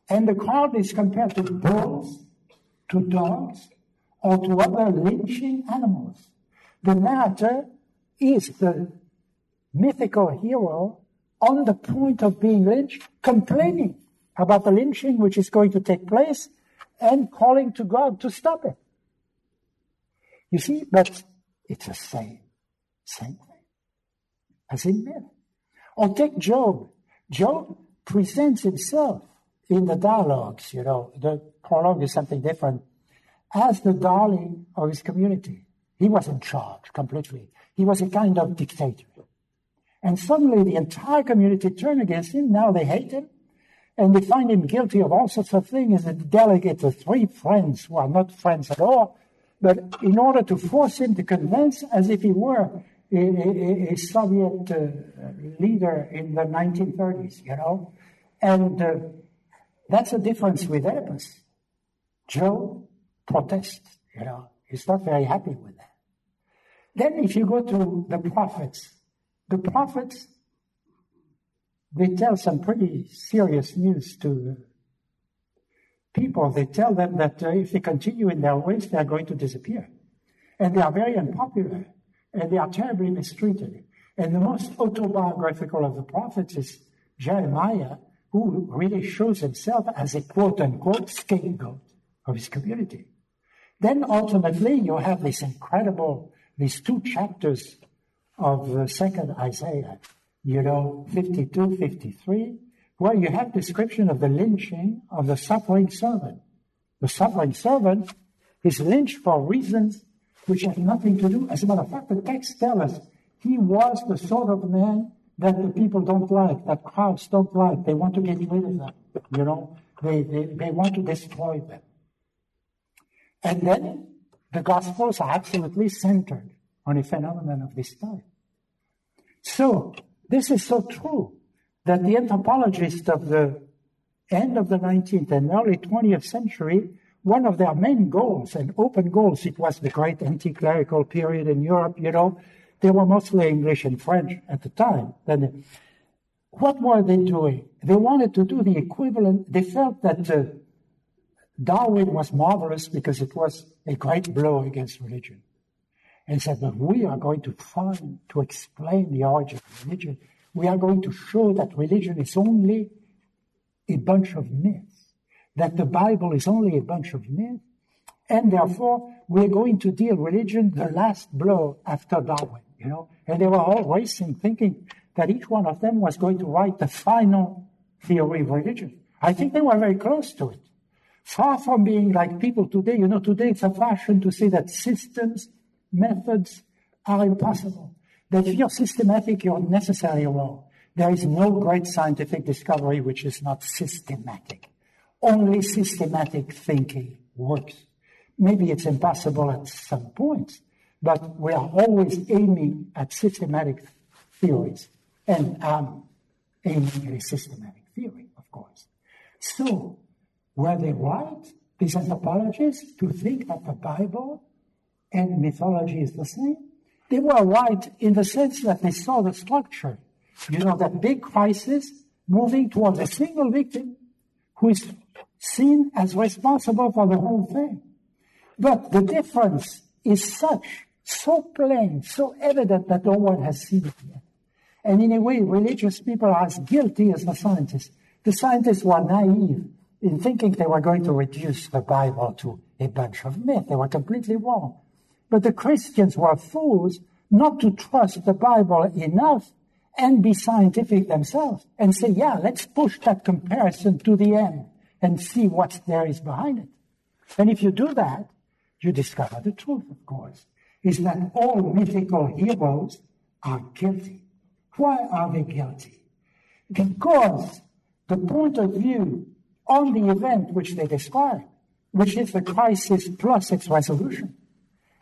And the crowd is compared to bulls, to dogs, or to other lynching animals. The narrator is the mythical hero on the point of being lynched, complaining about the lynching which is going to take place and calling to God to stop it. You see, but it's the same, same thing as in myth. Or take Job. Job presents himself in the dialogues, you know, the prologue is something different, as the darling of his community. He was in charge completely. He was a kind of dictator. And suddenly the entire community turned against him. Now they hate him. And they find him guilty of all sorts of things. And they delegate the three friends who are not friends at all. But in order to force him to convince, as if he were a, a, a Soviet uh, leader in the nineteen thirties, you know. And uh, that's the difference with Oedipus. Job protests, you know. He's not very happy with that. Then if you go to the prophets, The prophets, they tell some pretty serious news to people. They tell them that uh, if they continue in their ways, they are going to disappear. And they are very unpopular, and they are terribly mistreated. And the most autobiographical of the prophets is Jeremiah, who really shows himself as a quote-unquote scapegoat of his community. Then ultimately, you have this incredible, these two chapters of the second Isaiah, you know, fifty-two, fifty-three, where you have description of the lynching of the suffering servant. The suffering servant is lynched for reasons which have nothing to do. As a matter of fact, the text tells us he was the sort of man that the people don't like, that crowds don't like. They want to get rid of them, you know. They, they, they want to destroy them. And then the Gospels are absolutely centered on a phenomenon of this type. So, this is so true that the anthropologists of the end of the nineteenth and early twentieth century, one of their main goals and open goals, it was the great anti-clerical period in Europe, you know, they were mostly English and French at the time. Then, what were they doing? They wanted to do the equivalent. They felt that uh, Darwin was marvelous because it was a great blow against religion. And said, but we are going to find, to explain the origin of religion. We are going to show that religion is only a bunch of myths, that the Bible is only a bunch of myths, and therefore we're going to deal religion the last blow after Darwin, you know. And they were all racing, thinking that each one of them was going to write the final theory of religion. I think they were very close to it. Far from being like people today, you know, today it's a fashion to say that systems, methods are impossible. That if you're systematic, you're necessarily wrong. There is no great scientific discovery which is not systematic. Only systematic thinking works. Maybe it's impossible at some points, but we are always aiming at systematic theories, and I'm aiming at a systematic theory, of course. So, were they right, these anthropologists, to think that the Bible and mythology is the same? They were right in the sense that they saw the structure, you know, that big crisis moving towards a single victim who is seen as responsible for the whole thing. But the difference is such, so plain, so evident that no one has seen it yet. And in a way, religious people are as guilty as the scientists. The scientists were naive in thinking they were going to reduce the Bible to a bunch of myths. They were completely wrong. But the Christians were fools not to trust the Bible enough and be scientific themselves and say, yeah, let's push that comparison to the end and see what there is behind it. And if you do that, you discover the truth, of course, is that all mythical heroes are guilty. Why are they guilty? Because the point of view on the event which they describe, which is the crisis plus its resolution,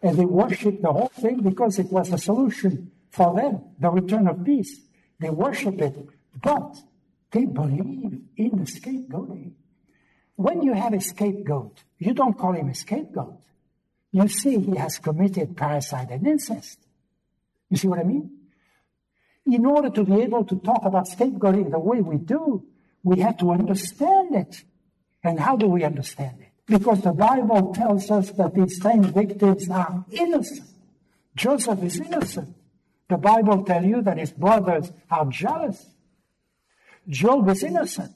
and they worship the whole thing because it was a solution for them, the return of peace. They worship it, but they believe in the scapegoating. When you have a scapegoat, you don't call him a scapegoat. You say he has committed parricide and incest. You see what I mean? In order to be able to talk about scapegoating the way we do, we have to understand it. And how do we understand it? Because the Bible tells us that these same victims are innocent. Joseph is innocent. The Bible tells you that his brothers are jealous. Job is innocent.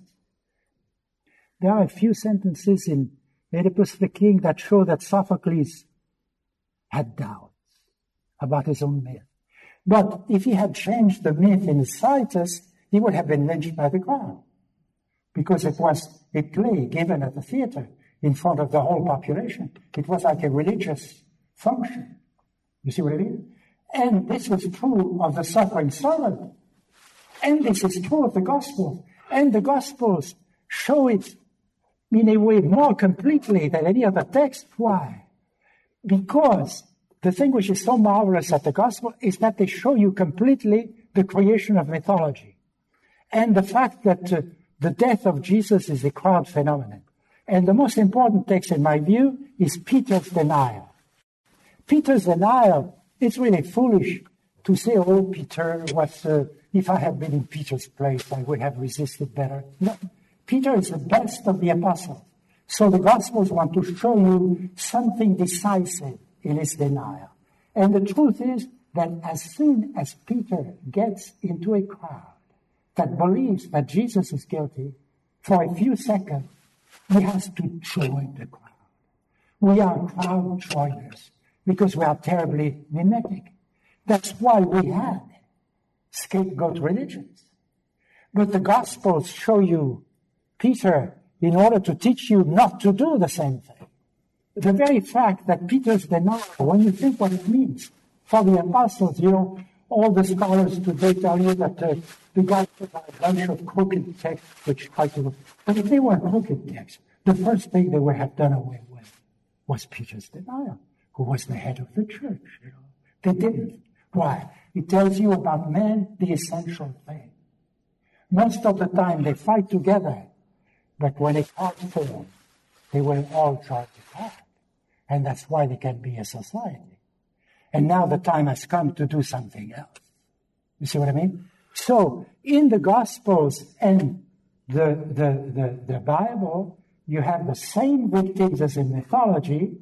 There are a few sentences in Oedipus the King that show that Sophocles had doubts about his own myth. But if he had changed the myth in his Citus, he would have been lynched by the crowd, because it was a play given at the theater in front of the whole population. It was like a religious function. You see what I mean? And this was true of the suffering servant. And this is true of the Gospels. And the Gospels show it in a way more completely than any other text. Why? Because the thing which is so marvelous at the Gospel is that they show you completely the creation of mythology. And the fact that uh, the death of Jesus is a crowd phenomenon. And the most important text, in my view, is Peter's denial. Peter's denial, it's really foolish to say, oh, Peter, what, uh, if I had been in Peter's place, I would have resisted better. No, Peter is the best of the apostles. So the Gospels want to show you something decisive in his denial. And the truth is that as soon as Peter gets into a crowd that believes that Jesus is guilty, for a few seconds, he has to join the crowd. We are crowd joiners because we are terribly mimetic. That's why we had scapegoat religions. But the Gospels show you Peter in order to teach you not to do the same thing. The very fact that Peter's denial, when you think what it means for the apostles, you know, all the scholars today tell you that uh, the Gospels are a bunch of crooked texts which try to... But if they were crooked texts, the first thing they would have done away with was Peter's denial, who was the head of the church. You know. They didn't. Why? It tells you about men, the essential thing. Most of the time they fight together, but when a card falls, they will all try to fight. And that's why they can be a society. And now the time has come to do something else. You see what I mean? So, in the Gospels and the, the, the, the Bible, you have the same victims as in mythology,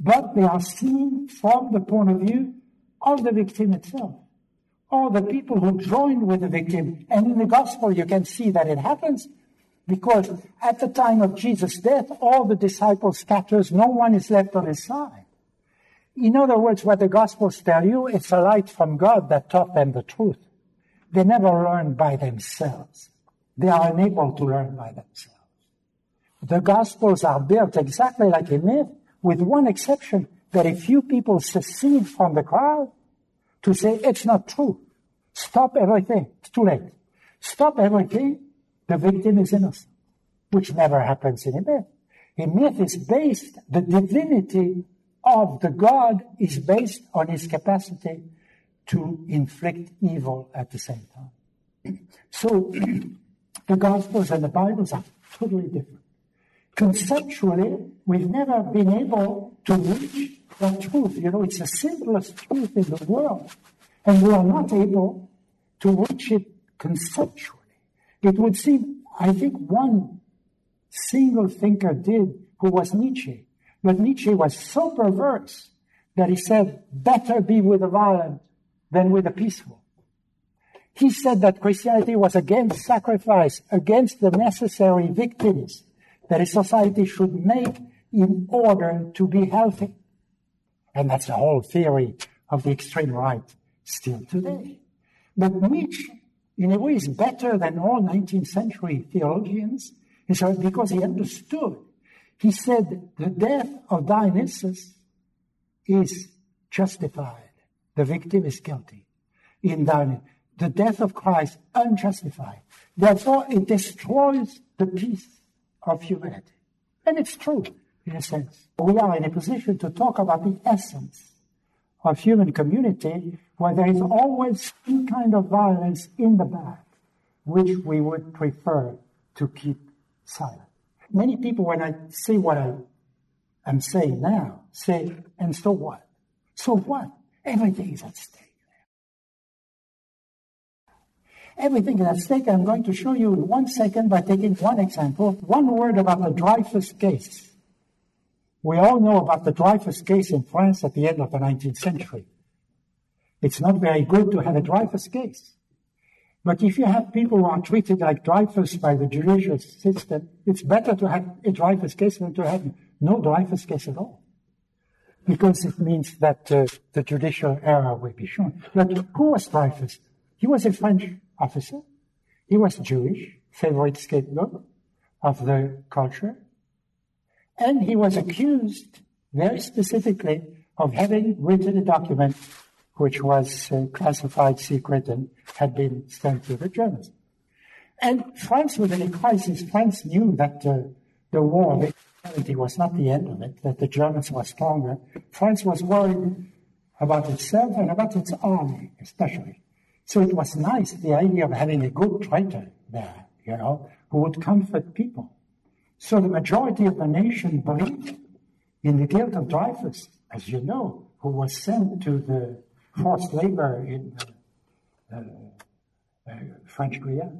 but they are seen from the point of view of the victim itself, or the people who joined with the victim. And in the Gospel, you can see that it happens, because at the time of Jesus' death, all the disciples scatters, no one is left on his side. In other words, what the Gospels tell you, it's a light from God that taught them the truth. They never learn by themselves. They are unable to learn by themselves. The Gospels are built exactly like a myth, with one exception, that a few people secede from the crowd to say, it's not true. Stop everything. It's too late. Stop everything. The victim is innocent, which never happens in a myth. A myth is based, the divinity of the god is based on his capacity to inflict evil at the same time. So the Gospels and the Bibles are totally different. Conceptually, we've never been able to reach that truth. You know, it's the simplest truth in the world, and we are not able to reach it conceptually. It would seem, I think one single thinker did, who was Nietzsche. But Nietzsche was so perverse that he said, better be with the violent than with the peaceful. He said that Christianity was against sacrifice, against the necessary victims that a society should make in order to be healthy. And that's the whole theory of the extreme right still today. But Nietzsche, in a way, is better than all nineteenth century theologians, because he understood. He said the death of Dionysus is justified. The victim is guilty in Dionysus. The death of Christ, unjustified. Therefore, it destroys the peace of humanity. And it's true, in a sense. We are in a position to talk about the essence of human community, where there is always some kind of violence in the back, which we would prefer to keep silent. Many people, when I say what I am saying now, say, and so what? So what? Everything is at stake. Everything is at stake. I'm going to show you in one second by taking one example, one word about the Dreyfus case. We all know about the Dreyfus case in France at the end of the nineteenth century. It's not very good to have a Dreyfus case. But if you have people who are treated like Dreyfus by the judicial system, it's better to have a Dreyfus case than to have no Dreyfus case at all. Because it means that uh, the judicial error will be shown. But who was Dreyfus? He was a French officer. He was Jewish, favorite scapegoat of the culture. And he was accused very specifically of having written a document which was uh, classified secret and had been sent to the Germans. And France was in a crisis. France knew that uh, the war of eighteen seventy was not the end of it, that the Germans were stronger. France was worried about itself and about its army, especially. So it was nice, the idea of having a good traitor there, you know, who would comfort people. So the majority of the nation believed in the guilt of Dreyfus, as you know, who was sent to the forced labor in uh, uh, French Guiana.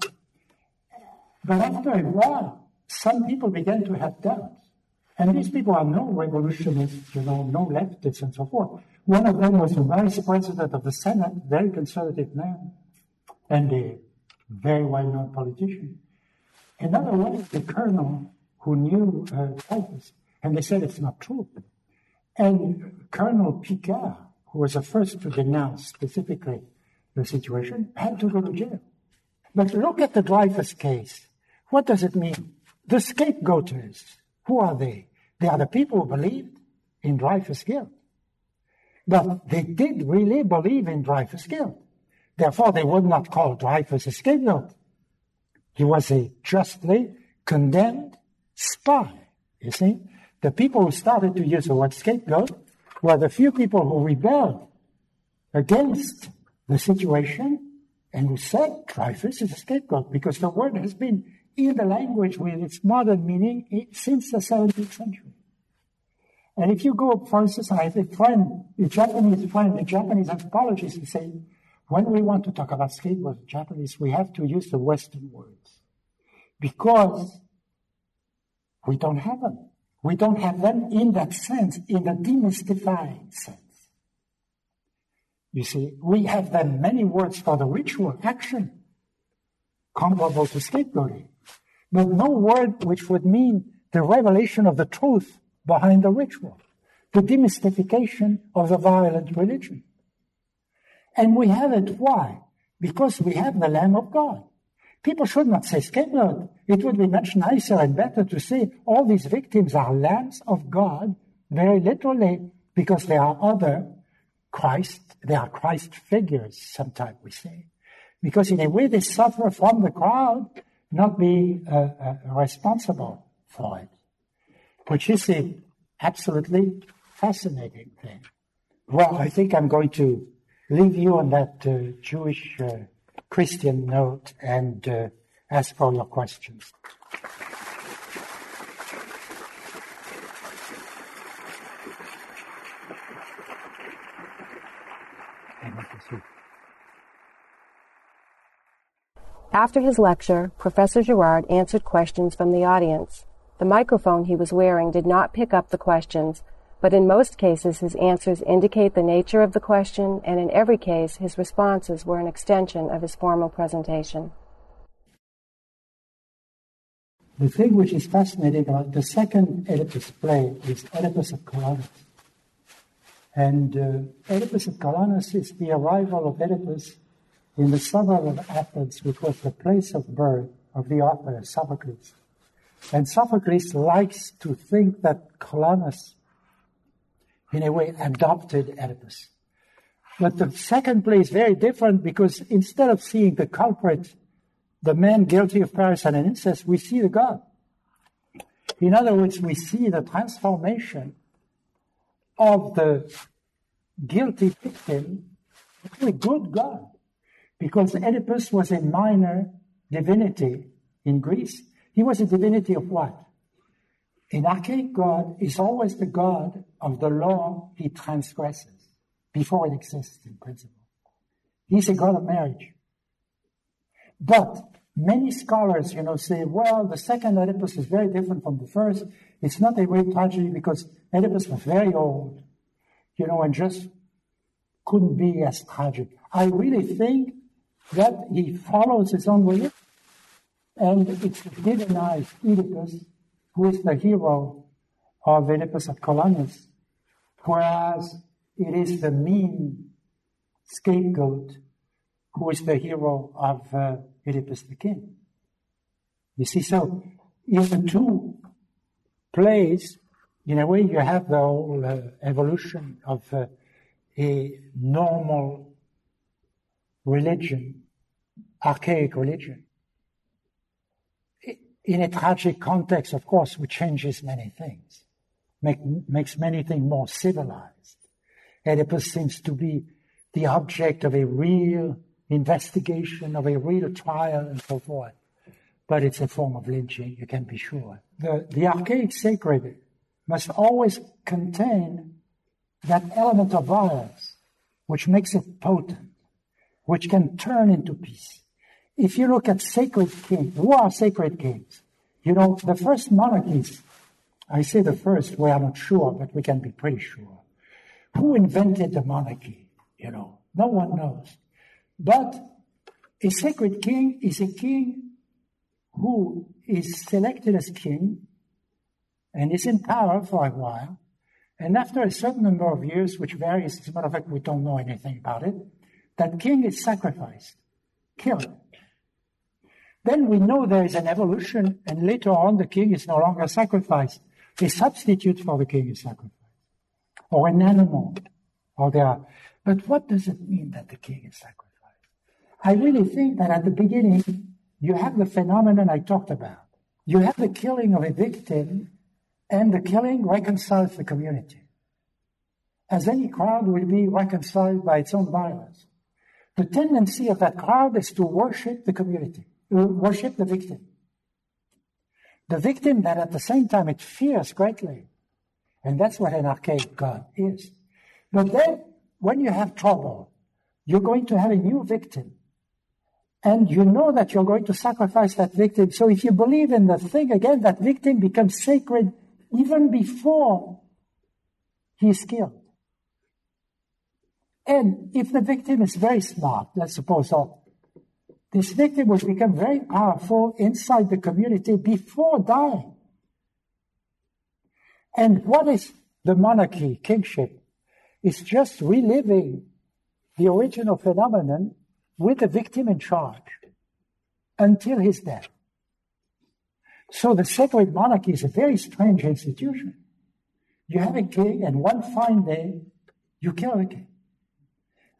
But after a while, some people began to have doubts. And these people are no revolutionists, you know, no leftists and so forth. One of them was the vice president of the Senate, very conservative man, and a very well-known politician. Another one was the colonel who knew uh, Dreyfus, and they said it's not true. And Colonel Picard, who was the first to denounce specifically the situation, had to go to jail. But look at the Dreyfus case. What does it mean? The scapegoaters, who are they? They are the people who believed in Dreyfus' guilt. But they did really believe in Dreyfus' guilt. Therefore, they would not call Dreyfus a scapegoat. He was a justly condemned spy, you see. The people who started to use the word scapegoat were the few people who rebelled against the situation and who said Dreyfus is a scapegoat, because the word has been in the language with its modern meaning since the seventeenth century. And if you go, for instance, I have a friend, a Japanese friend, a Japanese anthropologist, who says, when we want to talk about scapegoats in Japanese, we have to use the Western words, because we don't have them. We don't have them in that sense, in the demystifying sense. You see, we have then many words for the ritual action, comparable to scapegoating, but no word which would mean the revelation of the truth behind the ritual, the demystification of the violent religion. And we have it, why? Because we have the Lamb of God. People should not say scapegoat. It would be much nicer and better to say all these victims are lambs of God, very literally, because they are other Christ, they are Christ figures, sometimes we say. Because in a way they suffer from the crowd, not being uh, uh, responsible for it. which is the absolutely fascinating thing. Well, I think I'm going to leave you on that uh, Jewish uh, Christian note and uh, ask for your questions. After his lecture, Professor Girard answered questions from the audience. The microphone he was wearing did not pick up the questions, but in most cases his answers indicate the nature of the question, and in every case his responses were an extension of his formal presentation. The thing which is fascinating about the second Oedipus play is Oedipus of Colonus. And uh, Oedipus of Colonus is the arrival of Oedipus in the suburb of Athens, which was the place of birth of the author, Sophocles. And Sophocles likes to think that Colonus, in a way, adopted Oedipus. But the second play is very different because instead of seeing the culprit, the man guilty of parricide and incest, we see the god. In other words, we see the transformation of the guilty victim into a good god. Because Oedipus was a minor divinity in Greece. He was a divinity of what? An archaic god is always the god of the law he transgresses before it exists in principle. He's a god of marriage. But many scholars, you know, say, well, the second Oedipus is very different from the first. It's not a great tragedy because Oedipus was very old, you know, and just couldn't be as tragic. I really think that he follows his own way, and it's Dionysus, Oedipus, who is the hero of Oedipus at Colonus, whereas it is the mean scapegoat who is the hero of uh, Oedipus the King. You see, so in the two plays, in a way, you have the whole uh, evolution of uh, a normal religion, archaic religion. In a tragic context, of course, which changes many things, make, makes many things more civilized. Oedipus seems to be the object of a real investigation, of a real trial, and so forth. But it's a form of lynching, you can be sure. The, the archaic sacred must always contain that element of violence which makes it potent, which can turn into peace. If you look at sacred kings, who are sacred kings? You know, the first monarchies, I say the first, we are not sure, but we can be pretty sure. Who invented the monarchy? You know, no one knows. But a sacred king is a king who is selected as king and is in power for a while. And after a certain number of years, which varies, as a matter of fact, we don't know anything about it, that king is sacrificed, killed. Then we know there is an evolution, and later on the king is no longer sacrificed. A substitute for the king is sacrificed, or an animal, or there are. But what does it mean that the king is sacrificed? I really think that at the beginning, you have the phenomenon I talked about. You have the killing of a victim, and the killing reconciles the community. As any crowd will be reconciled by its own violence. The tendency of that crowd is to worship the community, worship the victim. The victim that at the same time it fears greatly. And that's what an archaic god is. But then, when you have trouble, you're going to have a new victim. And you know that you're going to sacrifice that victim. So if you believe in the thing, again, that victim becomes sacred even before he is killed. And if the victim is very smart, let's suppose so, this victim will become very powerful inside the community before dying. And what is the monarchy, kingship? It's just reliving the original phenomenon with the victim in charge until his death. So the sacred monarchy is a very strange institution. You have a king, and one fine day, you kill the king.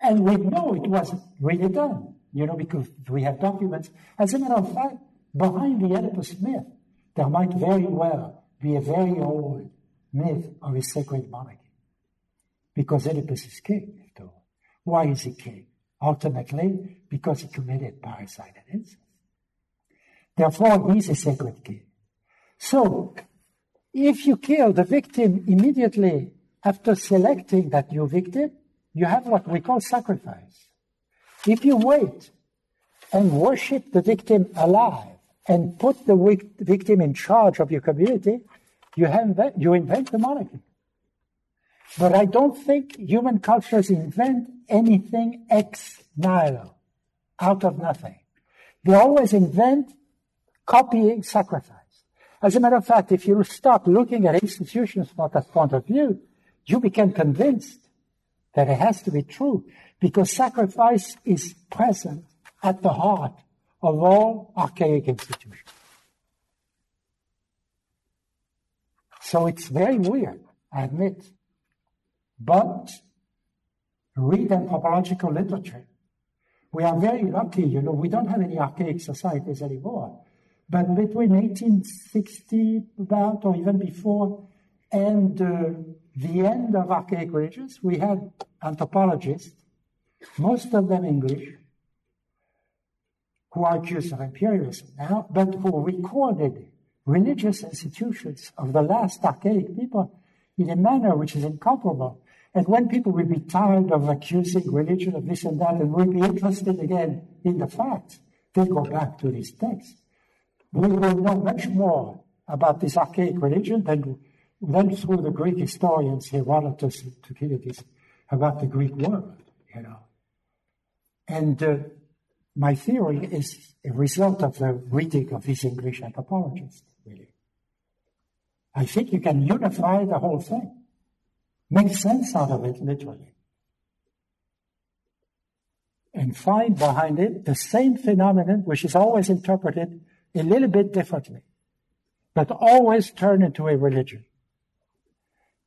And we know it wasn't really done, you know, because we have documents. As a matter of fact, behind the Oedipus myth, there might very well be a very old myth of a sacred monarchy, because Oedipus is king, after all. Why is he king? Ultimately, because he committed parricide and incest. Therefore, he is a sacred king. So, if you kill the victim immediately after selecting that new victim, you have what we call sacrifice. If you wait and worship the victim alive and put the victim in charge of your community, you, have, you invent the monarchy. But I don't think human cultures invent anything ex nihilo, out of nothing. They always invent copying sacrifice. As a matter of fact, if you start looking at institutions from that point of view, you become convinced that it has to be true, because sacrifice is present at the heart of all archaic institutions. So it's very weird, I admit. But read anthropological literature. We are very lucky, you know, we don't have any archaic societies anymore. But between eighteen sixty, about, or even before, and uh, the end of archaic religions, we had anthropologists, most of them English, who are accused of imperialism now, but who recorded religious institutions of the last archaic people in a manner which is incomparable. And when people will be tired of accusing religion of this and that and will be interested again in the facts, they go back to these texts. We will know much more about this archaic religion than, than through the Greek historians, Herodotus and Thucydides, about the Greek world, you know. And uh, my theory is a result of the reading of these English anthropologists, really. I think you can unify the whole thing. Make sense out of it, literally. And find behind it the same phenomenon, which is always interpreted a little bit differently, but always turned into a religion.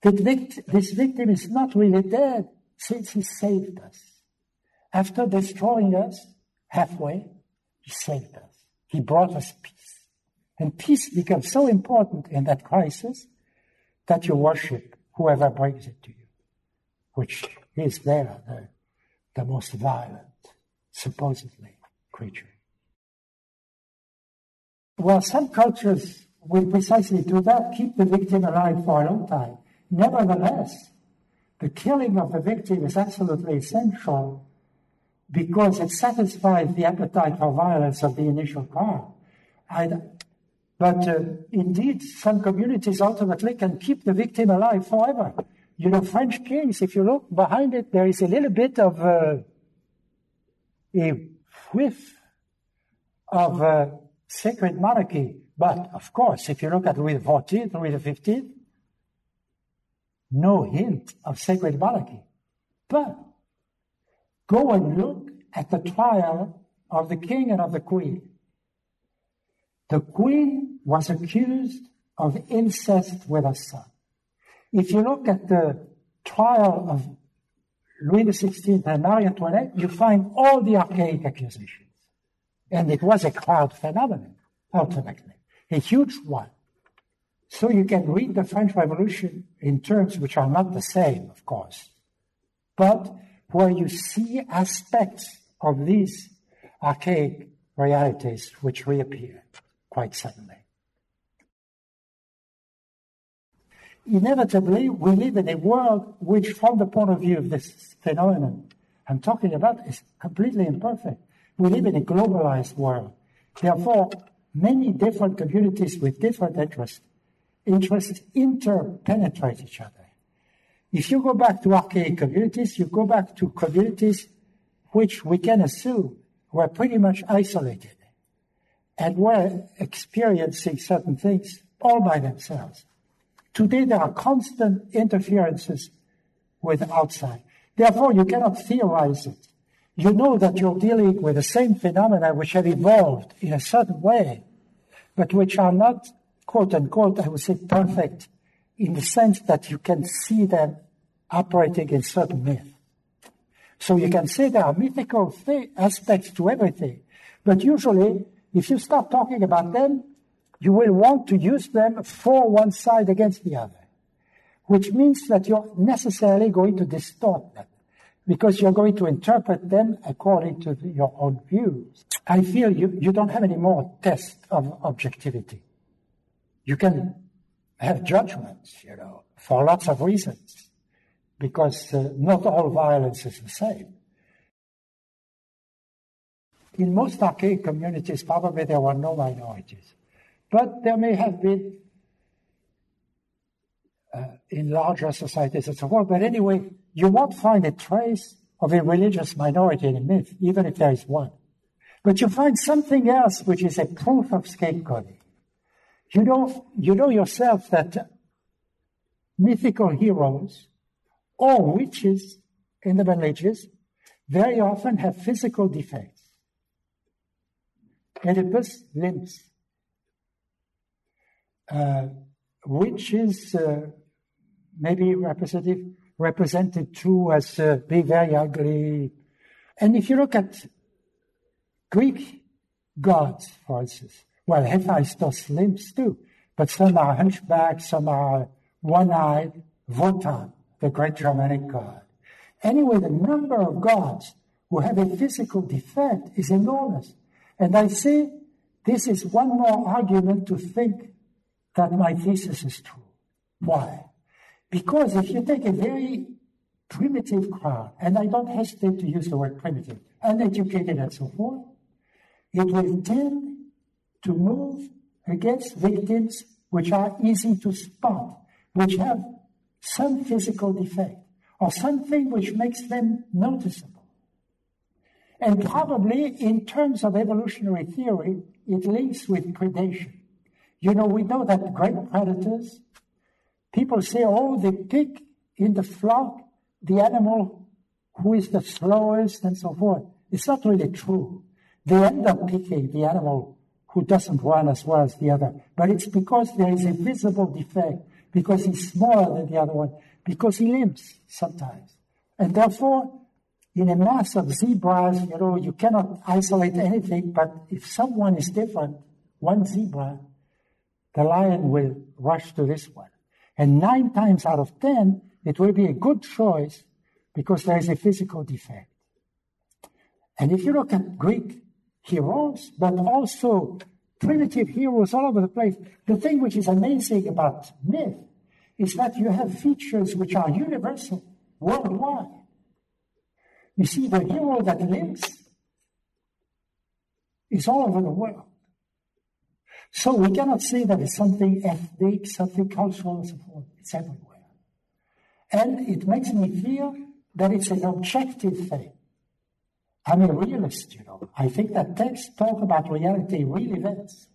This victim is not really dead, since he saved us. After destroying us halfway, he saved us. He brought us peace. And peace becomes so important in that crisis that you worship whoever brings it to you, which is there the, the most violent, supposedly, creature. Well, some cultures will precisely do that, keep the victim alive for a long time. Nevertheless, the killing of the victim is absolutely essential because it satisfies the appetite for violence of the initial crime. I, but uh, indeed, some communities ultimately can keep the victim alive forever. You know, French kings, if you look behind it, there is a little bit of uh, a whiff of uh, sacred monarchy. But, of course, if you look at Louis the fourteenth, Louis the fifteenth, no hint of sacred monarchy. But go and look at the trial of the king and of the queen. The queen was accused of incest with her son. If you look at the trial of Louis the sixteenth and Marie Antoinette, you find all the archaic accusations. And it was a crowd phenomenon, ultimately, a huge one. So you can read the French Revolution in terms which are not the same, of course, but where you see aspects of these archaic realities which reappear quite suddenly. Inevitably, we live in a world which, from the point of view of this phenomenon I'm talking about, is completely imperfect. We live in a globalized world. Therefore, many different communities with different interests, interests interpenetrate each other. If you go back to archaic communities, you go back to communities which we can assume were pretty much isolated and were experiencing certain things all by themselves. Today there are constant interferences with outside. Therefore, you cannot theorize it. You know that you're dealing with the same phenomena which have evolved in a certain way, but which are not, quote unquote, I would say perfect, in the sense that you can see them operating in certain myth. So you can say there are mythical th- aspects to everything, but usually if you start talking about them, you will want to use them for one side against the other, which means that you're necessarily going to distort them, because you're going to interpret them according to the, your own views. I feel you, you don't have any more test of objectivity. You can have judgments, you know, for lots of reasons, because uh, not all violence is the same. In most archaic communities, probably there were no minorities, but there may have been uh, in larger societies and so forth. But anyway, you won't find a trace of a religious minority in a myth, even if there is one. But you find something else which is a proof of scapegoating. You know, you know yourself that mythical heroes or witches in the Middle Ages very often have physical defects. Oedipus limps. Uh, witches uh, may be representative. represented too as uh, being very ugly. And if you look at Greek gods, for instance, well, Hephaestus limps too, but some are hunchback, some are one-eyed. Wotan, the great Germanic god. Anyway, the number of gods who have a physical defect is enormous. And I say this is one more argument to think that my thesis is true. Why? Because if you take a very primitive crowd, and I don't hesitate to use the word primitive, uneducated and so forth, it will tend to move against victims which are easy to spot, which have some physical defect, or something which makes them noticeable. And probably, in terms of evolutionary theory, it links with predation. You know, we know that great predators... People say, oh, they pick in the flock the animal who is the slowest and so forth. It's not really true. They end up picking the animal who doesn't run as well as the other. But it's because there is a visible defect, because he's smaller than the other one, because he limps sometimes. And therefore, in a mass of zebras, you know, you cannot isolate anything, but if someone is different, one zebra, the lion will rush to this one. And nine times out of ten, it will be a good choice because there is a physical defect. And if you look at Greek heroes, but also primitive heroes all over the place, the thing which is amazing about myth is that you have features which are universal, worldwide. You see, the hero that lives is all over the world. So we cannot say that it's something ethnic, something cultural, and so forth. It's everywhere. And it makes me feel that it's an objective thing. I'm a realist, you know. I think that texts talk about reality, real events.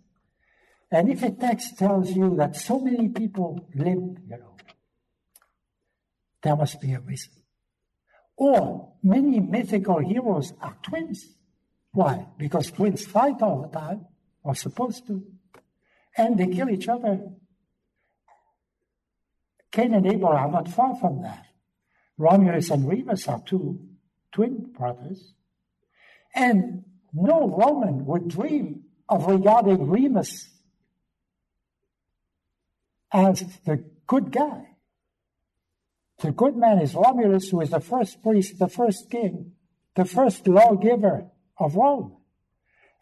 And if a text tells you that so many people limp, you know, there must be a reason. Or many mythical heroes are twins. Why? Because twins fight all the time, or supposed to. And they kill each other. Cain and Abel are not far from that. Romulus and Remus are two twin brothers. And no Roman would dream of regarding Remus as the good guy. The good man is Romulus, who is the first priest, the first king, the first lawgiver of Rome.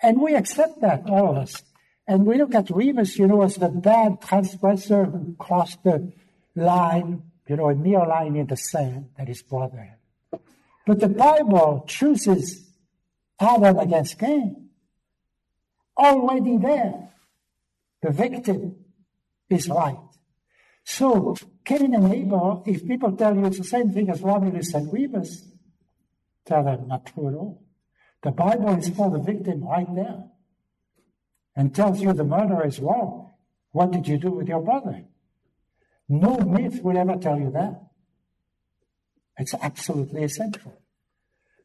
And we accept that, all of us. And we look at Remus, you know, as the bad transgressor who crossed the line, you know, a mere line in the sand that his brother had. But the Bible chooses Adam against Cain. Already there, the victim is right. So Cain and Abel, if people tell you it's the same thing as Romulus and Remus, tell them not true at all. The Bible is for the victim right there and tells you the murderer is wrong. What did you do with your brother? No myth will ever tell you that. It's absolutely essential.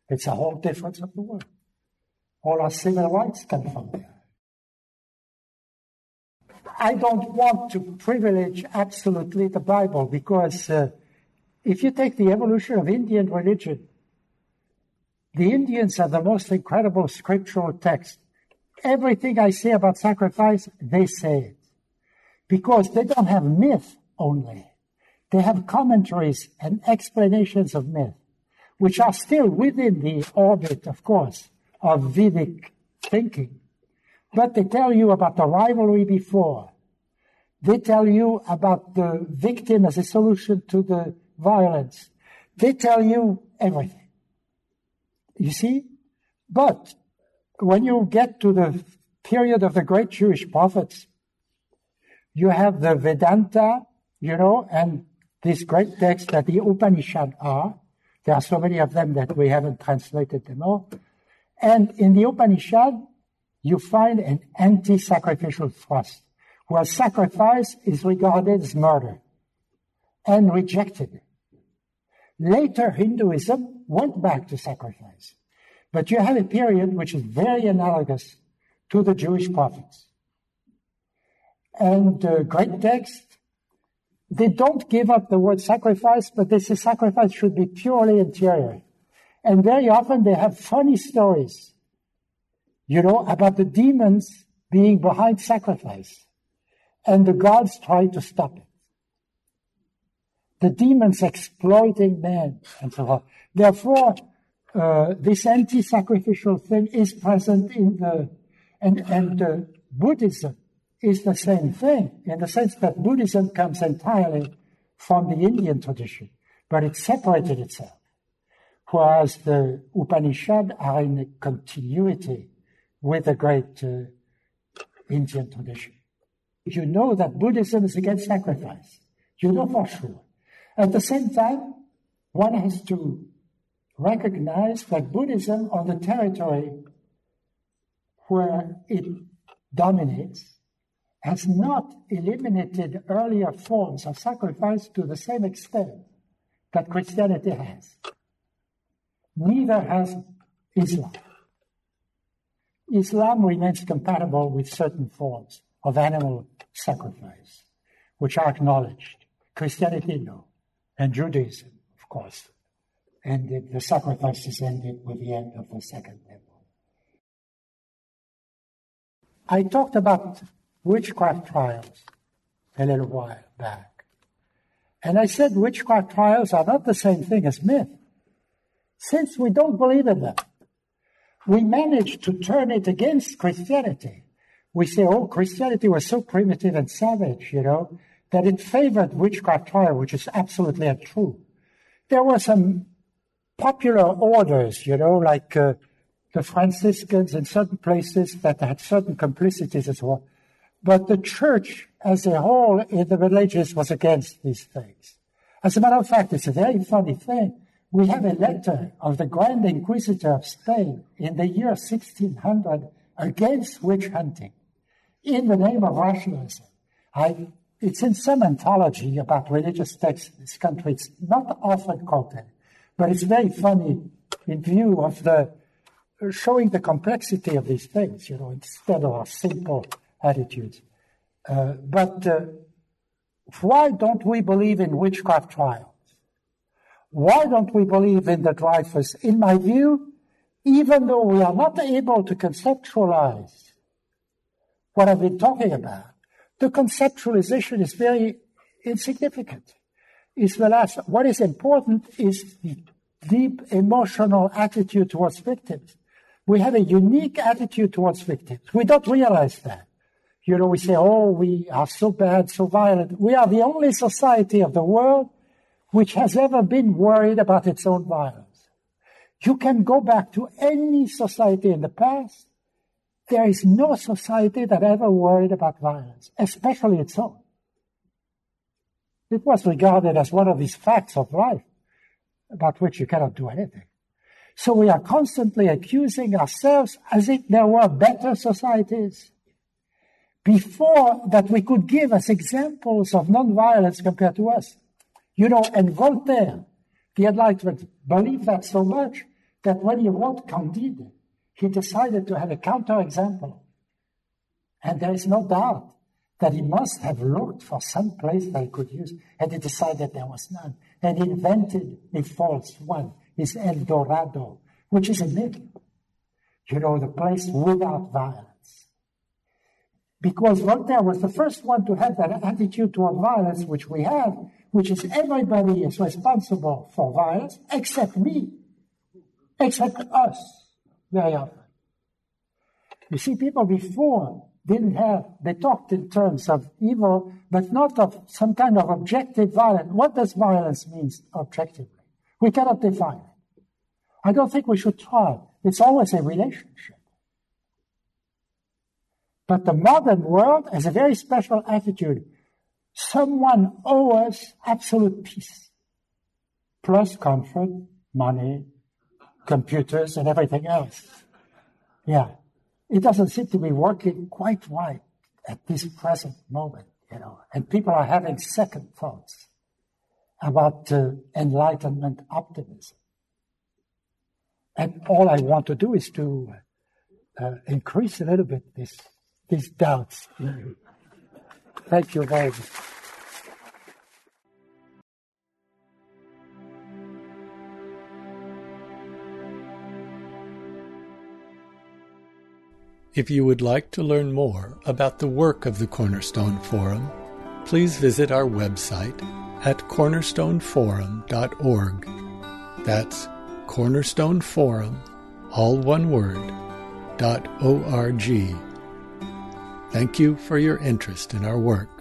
It's a whole difference of the world. All our civil rights come from there. I don't want to privilege absolutely the Bible because uh, if you take the evolution of Indian religion, the Indians have the most incredible scriptural text. everything I say about sacrifice, they say it. Because they don't have myth only. They have commentaries and explanations of myth, which are still within the orbit, of course, of Vedic thinking. But they tell you about the rivalry before. They tell you about the victim as a solution to the violence. They tell you everything. You see? But when you get to the period of the great Jewish prophets, you have the Vedanta, you know, and these great texts that the Upanishad are. There are so many of them that we haven't translated them all. And in the Upanishad, you find an anti-sacrificial thrust, where sacrifice is regarded as murder and rejected. Later Hinduism went back to sacrifice. But you have a period which is very analogous to the Jewish prophets. And uh, great text, they don't give up the word sacrifice, but they say sacrifice should be purely interior. And very often they have funny stories, you know, about the demons being behind sacrifice and the gods trying to stop it. The demons exploiting man and so on. Therefore, Uh, this anti-sacrificial thing is present in the, and, and uh, Buddhism is the same thing, in the sense that Buddhism comes entirely from the Indian tradition, but it separated itself, whereas the Upanishad are in a continuity with the great uh, Indian tradition. You know that Buddhism is against sacrifice. You know for sure. At the same time, one has to recognize that Buddhism, on the territory where it dominates, has not eliminated earlier forms of sacrifice to the same extent that Christianity has. Neither has Islam. Islam remains compatible with certain forms of animal sacrifice, which are acknowledged. Christianity, no. And Judaism, of course. And the sacrifices ended with the end of the Second Temple. I talked about witchcraft trials a little while back. And I said witchcraft trials are not the same thing as myth, since we don't believe in them. We managed to turn it against Christianity. We say, oh, Christianity was so primitive and savage, you know, that it favored witchcraft trial, which is absolutely untrue. There were some popular orders, you know, like uh, the Franciscans in certain places that had certain complicities as well. But the church as a whole in the Middle Ages was against these things. As a matter of fact, it's a very funny thing. We have a letter of the Grand Inquisitor of Spain in the year sixteen hundred against witch hunting in the name of rationalism. I, it's in some anthology about religious texts in this country. It's not often quoted. But it's very funny in view of the showing the complexity of these things, you know, instead of our simple attitudes. Uh, but uh, why don't we believe in witchcraft trials? Why don't we believe in the Dreyfus? In my view, even though we are not able to conceptualize what I've been talking about, the conceptualization is very insignificant. Is the last. What is important is the deep emotional attitude towards victims. We have a unique attitude towards victims. We don't realize that. You know, we say, oh, we are so bad, so violent. We are the only society of the world which has ever been worried about its own violence. You can go back to any society in the past. There is no society that ever worried about violence, especially its own. It was regarded as one of these facts of life about which you cannot do anything. So we are constantly accusing ourselves as if there were better societies before that we could give as examples of nonviolence compared to us. You know, and Voltaire, the Enlightenment, believed that so much that when he wrote Candide, he decided to have a counterexample. And there is no doubt that he must have looked for some place that he could use, and he decided there was none. And he invented a false one, his El Dorado, which is a myth. You know, the place without violence. because Voltaire was the first one to have that attitude toward violence which we have, which is everybody is responsible for violence except me, except us, very often. You see, people before didn't have, they talked in terms of evil, but not of some kind of objective violence. What does violence mean objectively? We cannot define it. I don't think we should try. It's always a relationship. But the modern world has a very special attitude. Someone owes us absolute peace, plus comfort, money, computers, and everything else. Yeah. It doesn't seem to be working quite right at this present moment, you know. And people are having second thoughts about uh, enlightenment optimism. And all I want to do is to uh, increase a little bit this, these doubts in you. Thank you very much. If you would like to learn more about the work of the Cornerstone Forum, please visit our website at cornerstone forum dot org. That's cornerstoneforum, all one word, dot O R G. Thank you for your interest in our work.